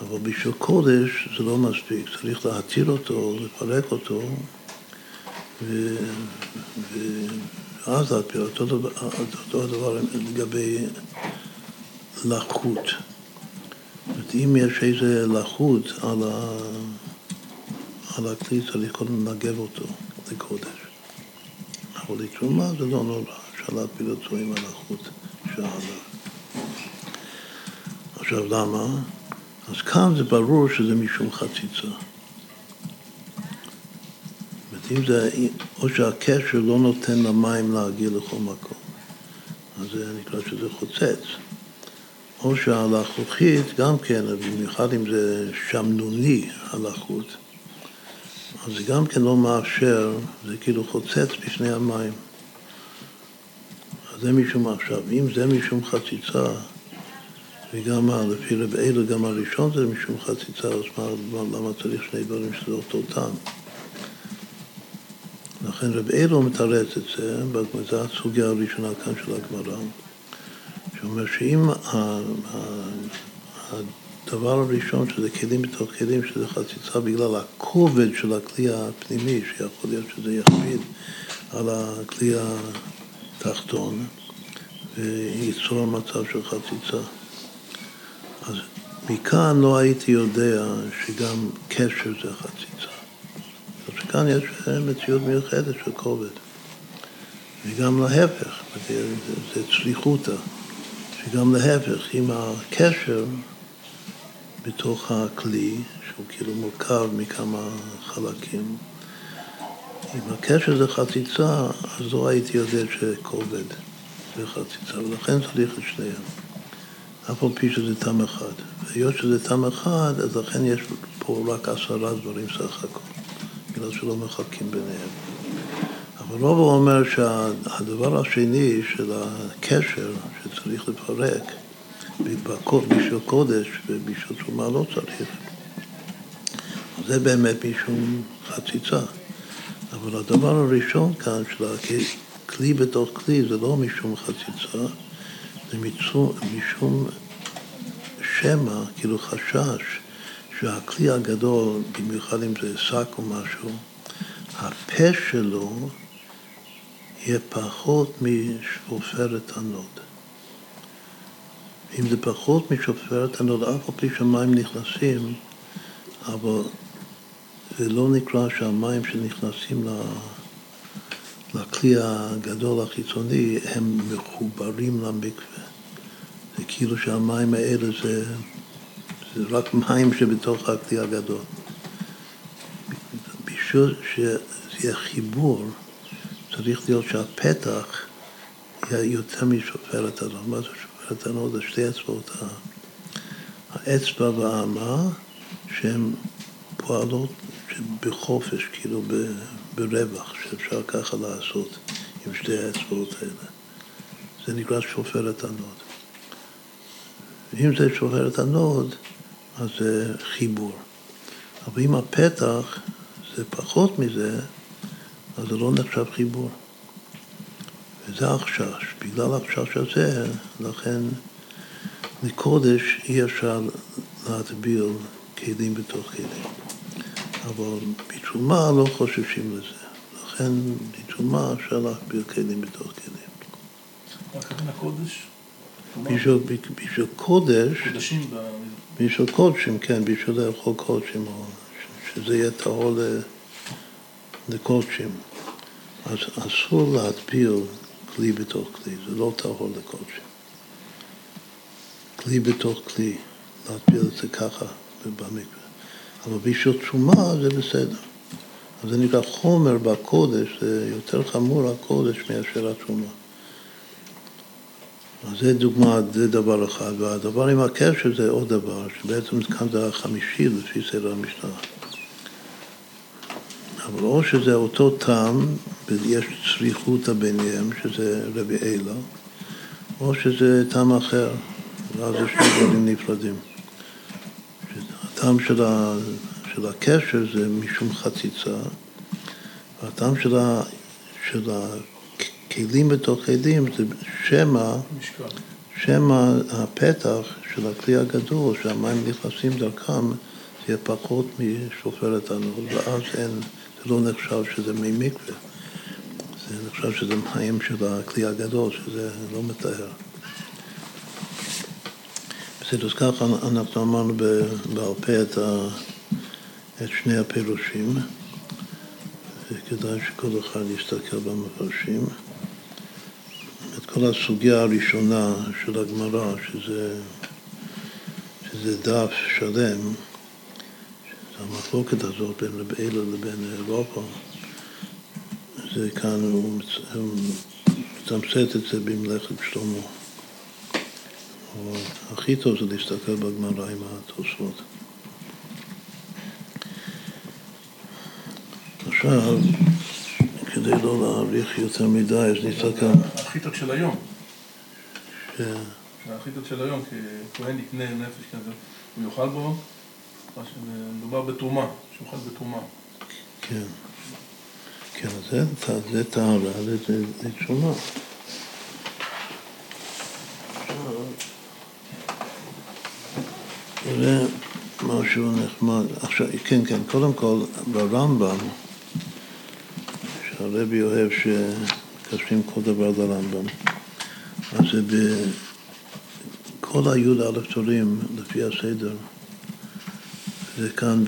אבל בשביל קודש זה לא מספיק, צריך להתיר אותו, לפרק אותו, ואז להתפיר. אותו הדבר לגבי לחות. אם יש איזה לחות על הכלי, צריך קודם לנגב אותו לקודש. אבל לתרומה זה לא נורא, שאלה להתפיל אותו עם הלחות שעלה. עכשיו למה? אז כאן זה ברור שזה משום חציצה. אם זה, או שהקשר לא נותן למים להגיע לכל מקום, אז זה נקרא שזה חוצץ. או שהלחוכית, גם כן, במיוחד אם זה שמנוני הלחות, אז זה גם כן לא מאפשר, זה כאילו חוצץ בפני המים. אז זה משום עכשיו. אם זה משום חציצה, וגם לפי רב אלו, גם הראשון זה משום חציצה, אז למה צריך שני דברים שזה אותו טעם? לכן רב אלו מתרץ את זה, בגמרא הסוגיה הראשונה כאן של הגמרא, שאומר שאם הדבר הראשון שזה כלים בתוך כלים, שזה חציצה בגלל הכובד של הכלי הפנימי, שיכול להיות שזה יכביד על הכלי התחתון, וייצור מצב של חציצה. אז מכאן לא הייתי יודע שגם קשר זה חציצה. כאן יש מציאות מיוחדת של כובד, וגם להפך, זה צליחותה, שגם להפך, עם הקשר בתוך הכלי, שהוא כאילו מורכב מכמה חלקים, אם הקשר זה חציצה, אז לא הייתי יודע שכובד זה חציצה, ולכן צריך לשניהם, אף על פי שזה טעם אחד. והיות שזה טעם אחד, אז לכן יש פה רק 10 דברים סך הכל. בגלל שלא מחלקים ביניהם. אבל רוב הוא אומר שהדבר השני של הקשר שצריך לפרק, בשביל קודש ובשביל תרומה לא צריך, זה באמת משום חציצה. אבל הדבר הראשון כאן של הכלי בתוך כלי זה לא משום חציצה, זה משום שמא, כאילו חשש, שהכלי הגדול, במיוחד אם זה שק או משהו, הפה שלו יהיה פחות משופרת הנוד. אם זה פחות משופרת הנוד, אף על פי שהמים נכנסים, אבל זה לא נקרא שהמים שנכנסים לכלי הגדול החיצוני, הם מחוברים למקווה. זה כאילו שהמים האלה זה רק מים שבתוך הכלי הגדול. בשביל שזה יהיה חיבור, צריך להיות שהפתח יהיה יותר משופרת הנוד. מה זה שופרת הנוד? זה שתי אצבעות. האצבע והאמה שהן פועלות בחופש, כאילו ברווח, שאפשר ככה לעשות עם שתי האצבעות האלה. זה נקרא שופרת הנוד. ואם זה שופרת הנוד, אז זה חיבור. אבל אם הפתח זה פחות מזה, אז זה לא נחשב חיבור. וזה החשש, בגלל החשש הזה, לכן מקודש אי אפשר להטביל כלים בתוך כלים. אבל משום מה לא חוששים לזה. לכן משום מה אפשר להטביל כלים בתוך כלים. מה כתוב הקודש? בשביל קודש, בשביל קודשים, כן, בשביל לאכול קודשים, שזה יהיה טהור לקודשים. אז אסור להטביל כלי בתוך כלי, זה לא טהור לקודשים. כלי בתוך כלי, להטביל את זה ככה במקווה. אבל בשביל תשומה זה בסדר. אז זה נקרא חומר בקודש, זה יותר חמור הקודש מאשר התשומה. אז זה דוגמה, זה דבר אחד, והדבר עם הקשר זה עוד דבר, שבעצם כאן זה החמישי לפי סדר המשנה. אבל או שזה אותו טעם, ויש סביחותא ביניהם, שזה רבי אילה, או שזה טעם אחר, ואז יש דברים נפרדים. הטעם של הקשר זה משום חציצה, והטעם של כלים בתוך כלים, זה שמה הפתח של הכלי הגדול, שהמים נכנסים דרכם, זה פחות משופרת הנור, ואז זה לא נחשב שזה ממקווה, זה נחשב שזה מים של הכלי הגדול, שזה לא מתאר. בסדר, אז ככה אנחנו אמרנו בעל פה את שני הפירושים, וכדאי שכל אחד יסתכל במפרשים. כל הסוגיה הראשונה של הגמרא, שזה דף שלם, המחלוקת הזאת בין רבי אלה לבין אירופה, זה כאן הוא מתמצת את זה במלאכת שלמה. הכי טוב זה להסתכל בגמרא עם התוספות. עכשיו, כדי לא להאריך יותר מדי, אז נסתכל. האחיתות של היום. האחיתות של היום, כהן יקנה נפש כזה, הוא יאכל בו, מדובר בתרומה, שיוכל בתרומה. כן. כן, זה טהרה, זה תשומה. זה משהו נחמד. עכשיו, כן, כן, קודם כל, ברמב"ם, הרבי אוהב שכתבים כל דבר לרמב"ם. אז בכל היוד האלקטורים, לפי הסדר, זה כאן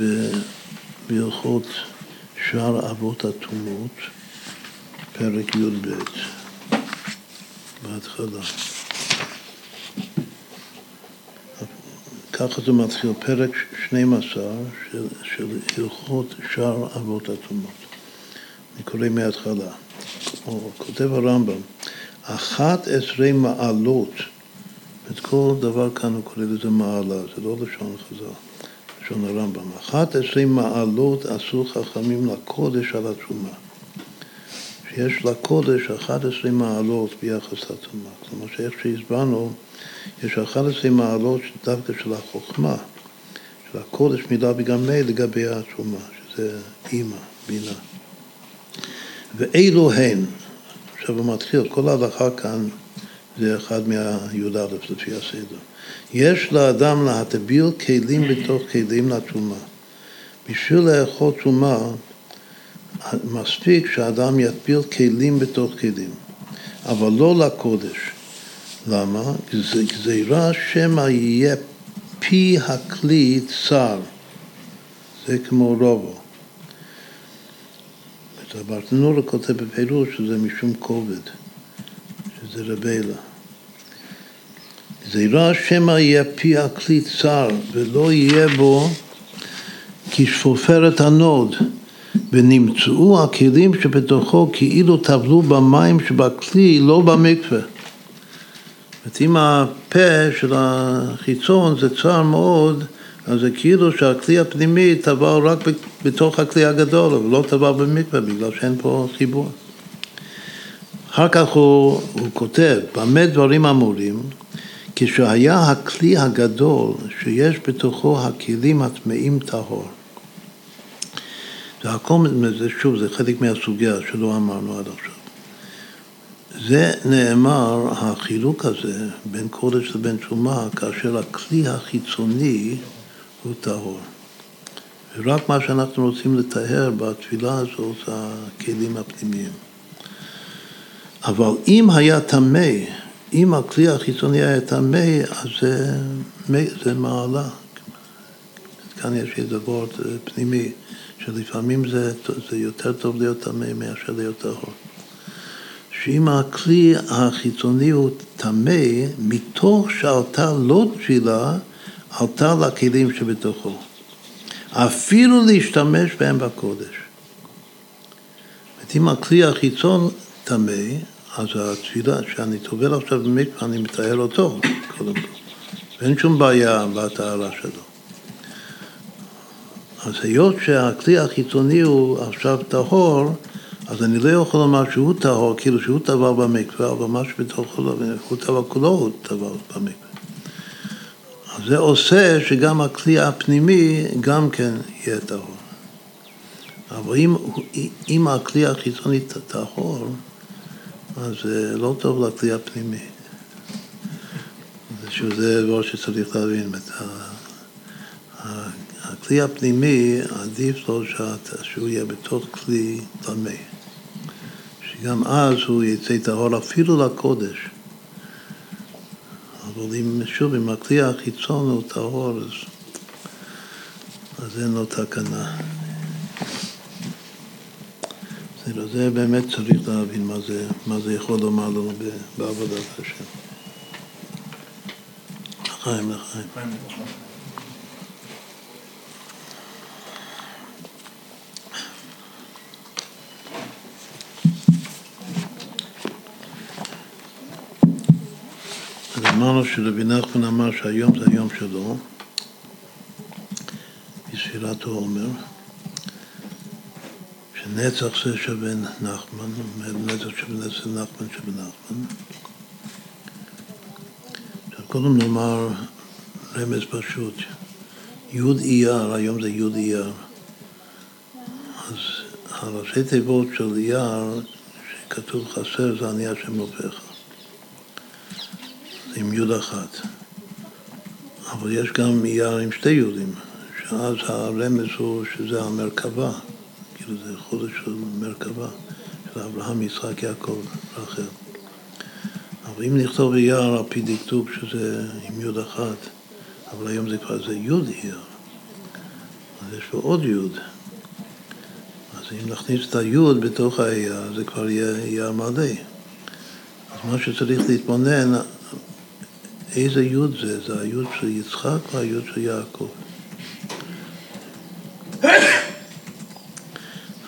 בהלכות שער אבות התומות, פרק י"ב, בהתחלה. ככה זה מתחיל, פרק 12 של הלכות שער אבות התומות. אני קורא מההתחלה, כותב הרמב"ם, 11 מעלות, את כל דבר כאן הוא קורא לזה מעלה, זה לא לשון חז"ל, לשון הרמב"ם, 11 מעלות עשו חכמים לקודש על התשומה, שיש לקודש 11 מעלות ביחס לתשומה, כלומר שאיך שהסברנו, יש 11 מעלות דווקא של החוכמה, של הקודש מילה וגם מי לגבי התשומה, שזה אימא, בינה. ואילו הן, עכשיו הוא מתחיל, כל ההלכה כאן זה אחד מהי"א לפי הסדר. יש לאדם להטביל כלים בתוך כלים לתשומה. בשביל לאכול תשומה, מספיק שהאדם יטביל כלים בתוך כלים, אבל לא לקודש. למה? גזירה שמא יהיה פי הכלי צר. זה כמו רובו. הברטנורה כותב בפירוש שזה משום כובד, שזה רבלה. גזירה שמא יהיה פי הכלי צר ולא יהיה בו כשפופרת הנוד, ונמצאו הכלים שבתוכו כאילו טבלו במים שבכלי, לא במקווה. אם הפה של החיצון זה צר מאוד, אז זה כאילו שהכלי הפנימי טבע רק בתוך הכלי הגדול, אבל לא טבע במקווה, בגלל שאין פה חיבור. אחר כך הוא כותב, במה דברים אמורים, כשהיה הכלי הגדול שיש בתוכו הכלים הטמאים טהור. זה הכל, שוב, זה חלק מהסוגיה שלא אמרנו עד עכשיו. זה נאמר, החילוק הזה, בין קודש לבין שומה, כאשר הכלי החיצוני הוא טהור. ורק מה שאנחנו רוצים לטהר בתפילה הזאת, זה הכלים הפנימיים. אבל אם היה טמא, אם הכלי החיצוני היה טמא, אז זה מעלה. כאן יש דבר פנימי, שלפעמים זה יותר טוב להיות טמא מאשר להיות טהור. שאם הכלי החיצוני הוא טמא, מתוך שעלתה לא תפילה, עלתה לכלים שבתוכו. אפילו להשתמש בהם בקודש. אם הכלי החיצון טמא, אז התפילה שאני טובל עכשיו באמת, אני מתאר אותו, קודם כל. ואין שום בעיה בהתארה שלו. אז היות שהכלי החיצוני הוא עכשיו טהור, אז אני לא יכול לומר שהוא טהור, כאילו שהוא טבל במקווה, אבל מה שבתוכו הוא טבל כולו הוא טבל במקווה. אז זה עושה שגם הכלי הפנימי גם כן יהיה טהור. אבל אם הכלי החיצוני טהור, אז זה לא טוב לכלי הפנימי. שזה דבר שצריך להבין. הכלי הפנימי עדיף לו שהוא יהיה בתוך כלי טמא. שגם אז הוא יצא טהור אפילו לקודש. אבל שוב, אם הכלי החיצון הוא טהור, אז אין לו תקנה. זה באמת צריך להבין מה זה יכול לומר לו בעבודת השם. לחיים, לחיים. אמרנו שרבי נחמן אמר שהיום זה היום שלו, בספירת העומר, שנצח זה שווה נחמן, נצח שווה נחמן שווה נחמן. קודם נאמר רמז פשוט, יוד אייר, היום זה יוד אייר. אז הראשי תיבות של אייר, שכתוב חסר, זה אני השם אלוקיך. עם יוד אחת. אבל יש גם אייר עם שתי יודים, שאז הרמז הוא שזה המרכבה, כאילו זה חודש של מרכבה, של אברהם, יצחק, יעקב, רחל. אבל אם נכתוב אייר על פי דקדוק שזה עם יוד אחת, אבל היום זה כבר זה יוד אייר, אז יש לו עוד יוד. אז אם נכניס את היוד בתוך האייר, זה כבר יהיה אייר מלא. אז מה שצריך להתבונן, איזה יוד זה? זה היוד של יצחק והיוד של יעקב.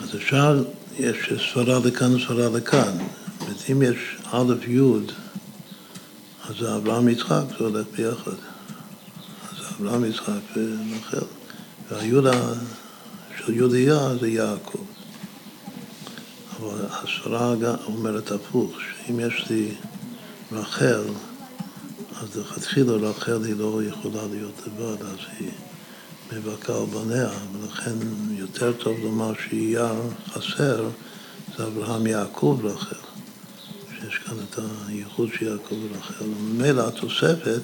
אז אפשר, יש ספרה לכאן וספרה לכאן. אם יש א' יוד, אז זה אברהם יצחק, זה הולך ביחד. אז זה אברהם יצחק ונחל. והיוד של יוד אייר זה יעקב. אבל הספרה אומרת הפוך, שאם יש לי רחל, אז התחילה רחל היא לא יכולה להיות לבד, אז היא מבכה על בניה, ולכן יותר טוב לומר שאייר חסר, זה אברהם יעקב רחל, שיש כאן את הייחוד של יעקב רחל. וממילא התוספת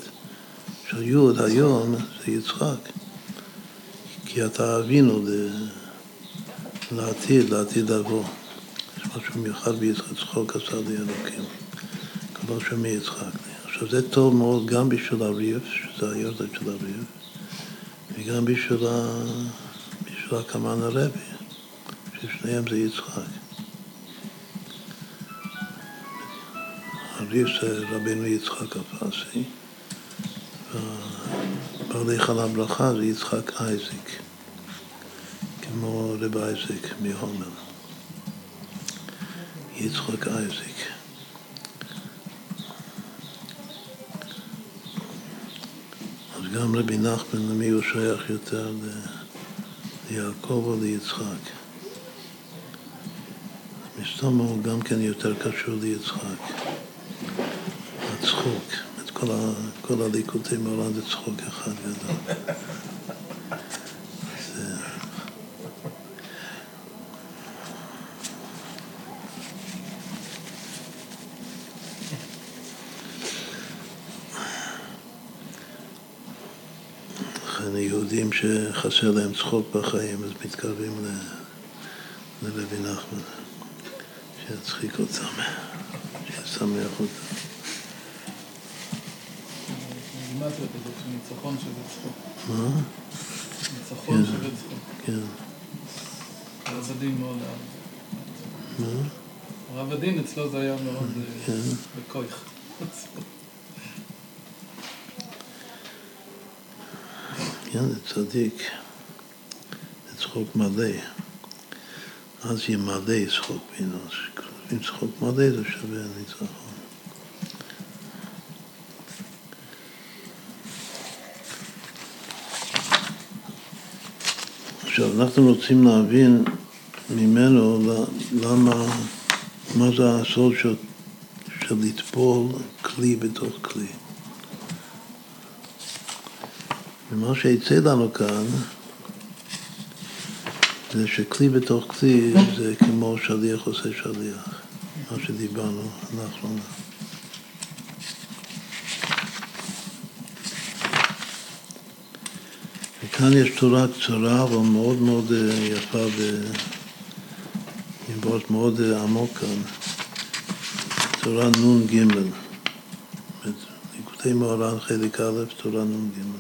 של יוד היום זה יצחק, כי אתה אבינו לעתיד, לעתיד לבוא. יש משהו מיוחד ביצחק, צחוק עשה לי אלוקים, כבר שמי יצחק. אז זה טוב מאוד גם בשביל הריב, שזה היורדת של הריב, וגם בשביל הקמן הרבי, ששניהם זה יצחק. הריב זה רבינו יצחק הפעשי, ובעליך על הברכה זה יצחק איזיק, כמו רבי איזיק מהומל. יצחק איזיק. גם רבי נחמן, למי הוא שייך יותר, ליעקב או ליצחק. מסתום הוא גם כן יותר קשור ליצחק. הצחוק, את כל הליקוטי מעולם זה צחוק אחד גדול. וכן יהודים שחסר להם צחוק בחיים, אז מתקרבים לרבי נחמן, שיצחיק אותם, שישמח אותם. מה זה כזאת שניצחון שווה צחוק? מה? ניצחון שווה צחוק. כן. הרבדין מאוד אהב. מה? הרבדין אצלו זה היה מאוד בכוח. כן, זה צדיק, זה צחוק מלא, אז יהיה מלא צחוק בינו, אם צחוק מלא זה שווה ניצחון. עכשיו, אנחנו רוצים להבין ממנו למה, מה זה הסוד של לטפול כלי בתוך כלי. ומה שיצא לנו כאן, זה שכלי בתוך כלי זה כמו שליח עושה שליח, מה שדיברנו אנחנו. וכאן יש תורה קצרה, אבל מאוד מאוד יפה, ועיבוד מאוד עמוק כאן, תורה נון גימל. ליקוטי מאורן חלק א', תורה נון גימל.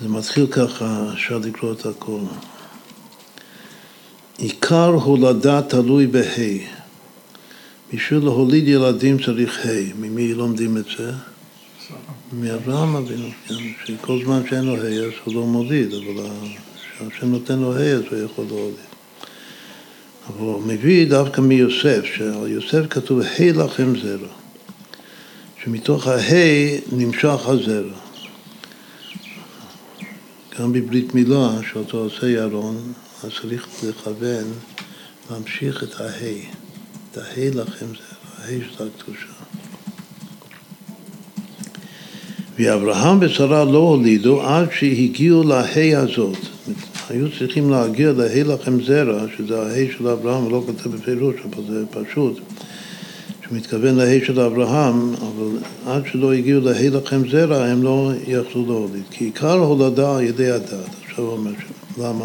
זה מתחיל ככה, אפשר לקרוא את הכל. עיקר הולדה תלוי בהי. בשביל להוליד ילדים צריך הי. ממי לומדים את זה? מאברהם אבינו, כן. שכל זמן שאין לו הי, אז הוא לא מוליד, אבל כשהשם נותן לו הי, אז הוא יכול להוליד. אבל הוא מביא דווקא מיוסף, שעל יוסף כתוב, הי לכם זרע. שמתוך ההי נמשך הזרע. גם בברית מילה, שאתה עושה ירון, אז צריך לכוון, להמשיך את ההי. את ההי לכם זה, ההי של הקדושה. ואברהם ושרה לא הולידו עד שהגיעו להי הזאת. היו צריכים להגיע להי לכם זרע, שזה ההי של אברהם, לא כתב בפירוש, אבל זה פשוט. שמתכוון להי של אברהם, אבל עד שלא הגיעו להי לכם זרע, הם לא יכלו להוליד. כי עיקר הולדה על ידי הדת. עכשיו הוא אומר, למה?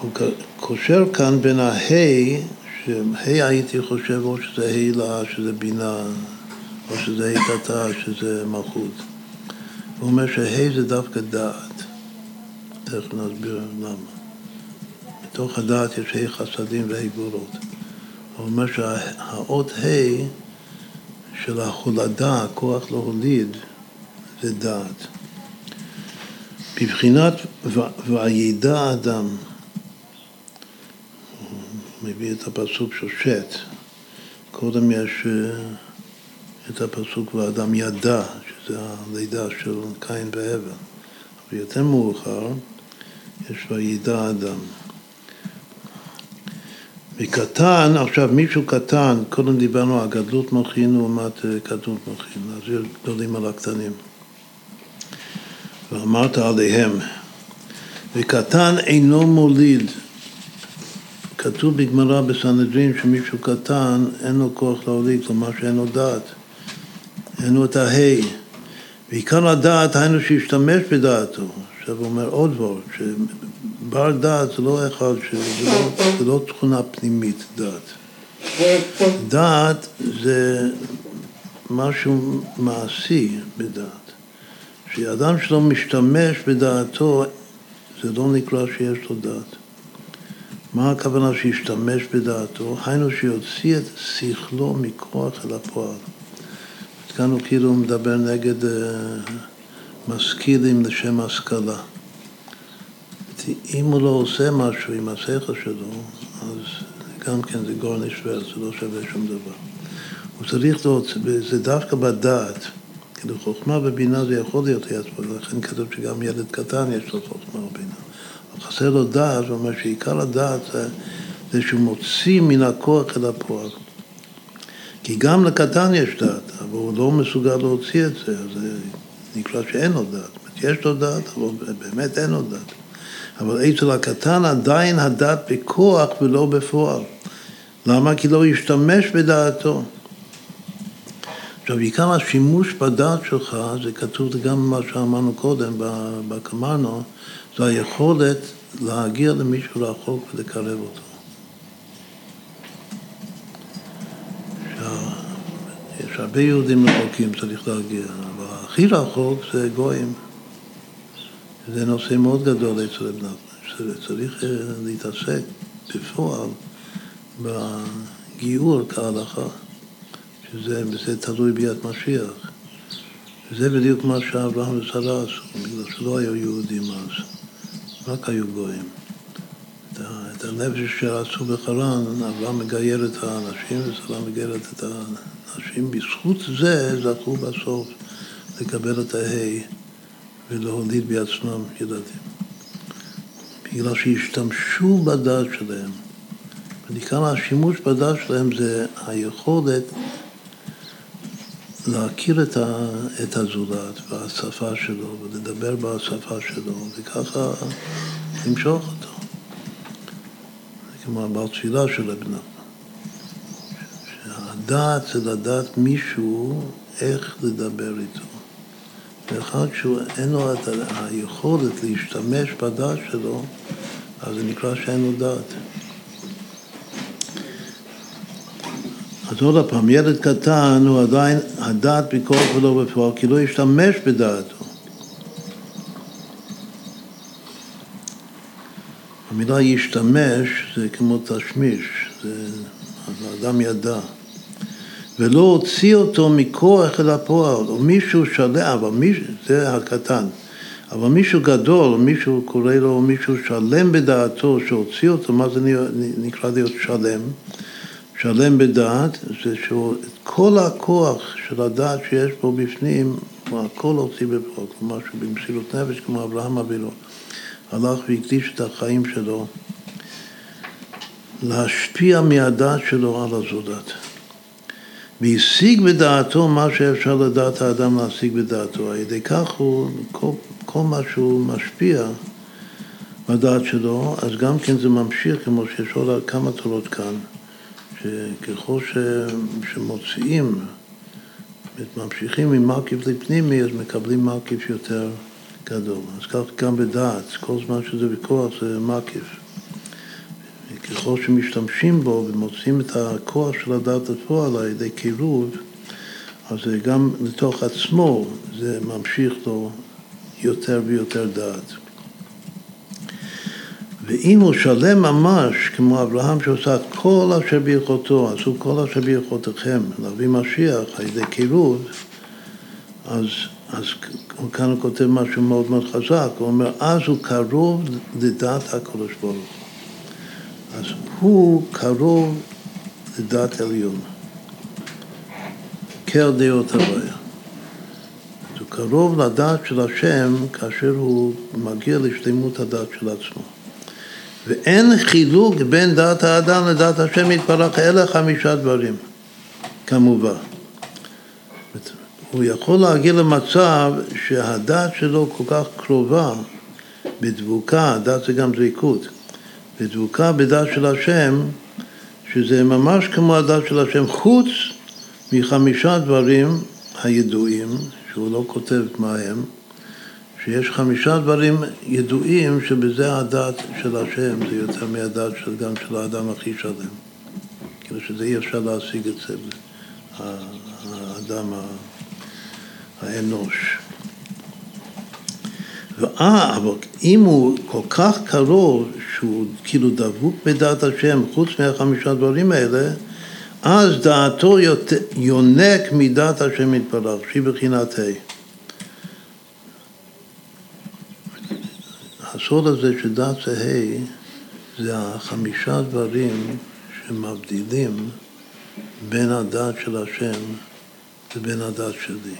הוא קושר כאן בין ההי, שהי הייתי חושב או שזה הילה, שזה בינה, או שזה היתתה, שזה מלכות. הוא אומר שהי זה דווקא דעת. תכף נסביר למה. בתוך הדעת יש הי חסדים והי גבורות. הוא אומר שהאות ה' של ההולדה, הכוח להוליד, זה דעת. בבחינת וידע אדם, הוא מביא את הפסוק שושת. קודם יש את הפסוק ואדם ידע, שזה הלידה של קין והבל. אבל יותר מאוחר יש וידע אדם. וקטן, עכשיו מישהו קטן, קודם דיברנו על גדלות מוחין לעומת קטנות מוחין, אז יש גדולים על הקטנים. ואמרת עליהם, וקטן אינו מוליד. כתוב בגמרא בסנהדרין שמישהו קטן אין לו כוח להוליד, כלומר שאין לו דעת. אין לו את ההי. ועיקר הדעת היינו שהשתמש בדעתו. עכשיו הוא אומר עוד דבר, שבר דעת זה לא אחד, זה לא תכונה פנימית דעת. דעת זה משהו מעשי בדעת. שאדם שלא משתמש בדעתו, זה לא נקרא שיש לו דעת. מה הכוונה שישתמש בדעתו? היינו שיוציא את שכלו מכוח אל הפועל. כאן הוא כאילו מדבר נגד משכילים לשם השכלה. אם הוא לא עושה משהו עם השכל שלו, אז גם כן זה גורניש ורס, זה לא שווה שום דבר. הוא צריך להוציא, זה דווקא בדעת, כאילו חוכמה ובינה זה יכול להיות יד, ולכן כתוב שגם ילד קטן יש לו חוכמה ובינה. אבל חסר לו דעת, זאת אומרת שעיקר הדעת זה שהוא מוציא מן הכוח אל הפועל. כי גם לקטן יש דעת, אבל הוא לא מסוגל להוציא את זה, אז זה נקרא שאין לו דעת. יש לו דעת, אבל באמת אין לו דעת. אבל אצל הקטן עדיין הדעת בכוח ולא בפועל. למה? כי לא ישתמש בדעתו. עכשיו, עיקר השימוש בדעת שלך, זה כתוב גם מה שאמרנו קודם, בקמנו, זה היכולת להגיע למישהו רחוק ולקרב אותו. יש הרבה יהודים רחוקים, צריך להגיע, אבל הכי רחוק זה גויים. זה נושא מאוד גדול אצל בני ישראל, צריך להתעסק בפועל בגיור כהלכה, שזה תלוי ביאת משיח. זה בדיוק מה שאברהם ושרה עשו, בגלל שלא היו יהודים אז, רק היו גויים. את הנפש שרצו בחרן, אברהם מגייר את האנשים ושרה מגיירת את האנשים. בזכות זה זכו בסוף לקבל את ההי ולהוליד בעצמם ילדים. בגלל שהשתמשו בדעת שלהם. וכמה השימוש בדעת שלהם זה היכולת להכיר את הזולת והשפה שלו, ולדבר בשפה שלו, וככה למשוך אותו. זה כמו הברדיצ'בר של רבי נחמן. שהדעת זה לדעת מישהו איך לדבר איתו. ואחד שאין לו את היכולת להשתמש בדעת שלו, אז זה נקרא שאין לו דעת. אז עוד הפעם, ילד קטן הוא עדיין הדעת בכוח ולא בפועל, כי לא ישתמש בדעתו. המילה ישתמש זה כמו תשמיש, האדם ידע. ולא הוציא אותו מכוח אל הפועל, או מישהו שלם, זה הקטן. אבל מישהו גדול, מישהו קורא לו, מישהו שלם בדעתו, שהוציא אותו, מה זה נקרא להיות שלם? שלם בדעת, זה שכל הכוח של הדעת שיש פה בפנים, הכל הוציא בפועל, כלומר שבמסירות נפש, כמו אברהם אבינו, הלך והקדיש את החיים שלו, להשפיע מהדעת שלו על הזולת. והשיג בדעתו מה שאפשר לדעת האדם להשיג בדעתו. על ידי כך הוא, כל מה שהוא משפיע בדעת שלו, אז גם כן זה ממשיך, כמו שיש עוד כמה תורות כאן. שככל שמוצאים, ממשיכים עם מרכיב לפנימי, אז מקבלים מרכיב יותר גדול. אז כך גם בדעת, כל זמן שזה בכוח זה מרכיב. ככל שמשתמשים בו ומוצאים את הכוח של הדעת לפועל על ידי קירוב, אז גם לתוך עצמו זה ממשיך לו יותר ויותר דעת. ואם הוא שלם ממש, כמו אברהם שעושה כל אשר ביכולתו, עשו כל אשר ביכולתכם, להביא משיח, על ידי קירוב, אז כאן הוא כותב משהו מאוד מאוד חזק, הוא אומר, אז הוא קרוב לדעת הקדוש ברוך הוא. אז הוא קרוב לדעת עליון, כדעת הוויה. הוא קרוב לדעת של השם כאשר הוא מגיע לשלמות הדעת של עצמו. ואין חילוק בין דעת האדם לדעת השם יתברך, אלא 5 דברים, כמובן. הוא יכול להגיע למצב שהדעת שלו כל כך קרובה בדבוקה, הדעת זה גם דבקות, בדבוקה בדעת של השם, שזה ממש כמו הדעת של השם, חוץ מ5 דברים הידועים, שהוא לא כותב מה הם, שיש 5 דברים ידועים שבזה הדעת של השם, זה יותר מהדעת של, גם של האדם הכי שלם. כאילו שזה אי אפשר להשיג את זה, האדם האנוש. אבל אם הוא כל כך קרוב, שהוא כאילו דבוק בדעת השם, חוץ מה5 דברים האלה, אז דעתו יונק מדעת השם יתברך, שהיא בחינת ה'. הסוד הזה שדעת ההי, זה 5 דברים שמבדילים בין הדעת של השם ובין הדעת שלי.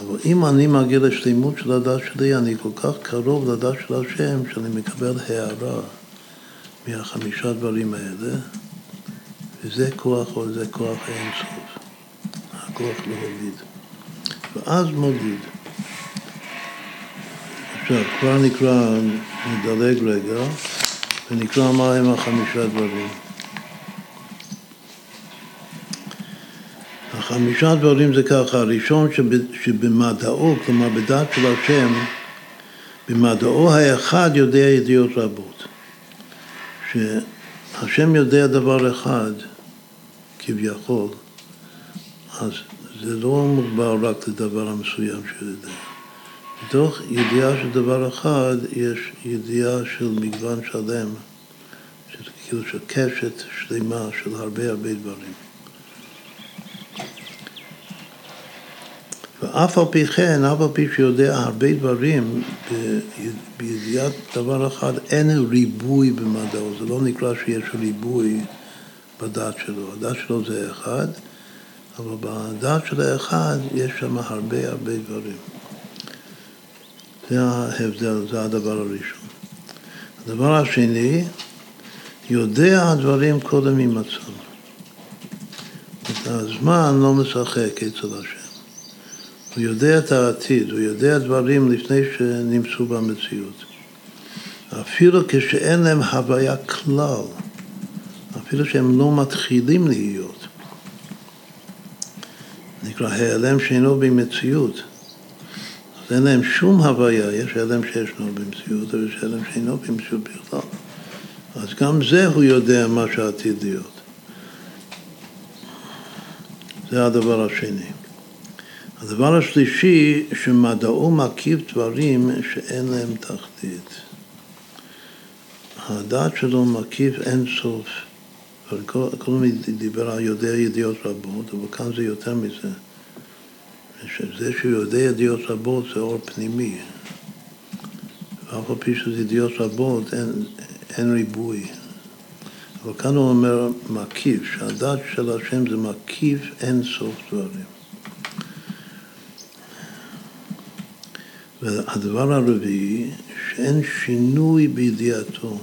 אבל אם אני מגיע לשלימות של הדעת שלי, אני כל כך קרוב לדעת של השם, שאני מקבל הערה מה5 דברים האלה, וזה כוח או זה כוח האינסוף, הכוח להוליד. ואז מוליד. עכשיו, כבר נקרא, נדלג רגע, ונקרא מה הם 5 דברים. חמישה דברים זה ככה. הראשון, שבמדעו, כלומר בדעת של השם, במדעו האחד יודע ידיעות רבות. שהשם יודע דבר אחד, כביכול, אז זה לא מוגבר רק לדבר המסוים שהוא יודע. בתוך ידיעה של דבר אחד, יש ידיעה של מגוון שלם, כאילו של קשת שלמה של הרבה הרבה דברים. ואף על פי כן, אף על פי שיודע הרבה דברים, בידיעת דבר אחד אין ריבוי במדעו. זה לא נקרא שיש ריבוי בדעת שלו. הדעת שלו זה אחד, אבל בדעת של האחד יש שם הרבה הרבה דברים. זה ההבדל, זה הדבר הראשון. הדבר השני, יודע הדברים קודם ממצאו. הזמן לא משחק אצל השם. הוא יודע את העתיד, הוא יודע דברים לפני שנמצאו במציאות. אפילו כשאין להם הוויה כלל, אפילו שהם לא מתחילים להיות. נקרא העלם שאינו במציאות. אז אין להם שום הוויה, יש העלם שישנו במציאות, אבל יש העלם שאינו במציאות בכלל. אז גם זה הוא יודע מה שעתיד להיות. זה הדבר השני. הדבר השלישי, שמדעו מקיף דברים שאין להם תחתית. הדעת שלו מקיף אין סוף. כל מי דיבר על יודע ידיעות רבות, אבל כאן זה יותר מזה. זה שהוא יודע ידיעות רבות זה אור פנימי. ואף על פי שזה ידיעות רבות, אין ריבוי. אבל כאן הוא אומר מקיף, שהדעת של השם זה מקיף אין סוף דברים. והדבר הרביעי, שאין שינוי בידיעתו.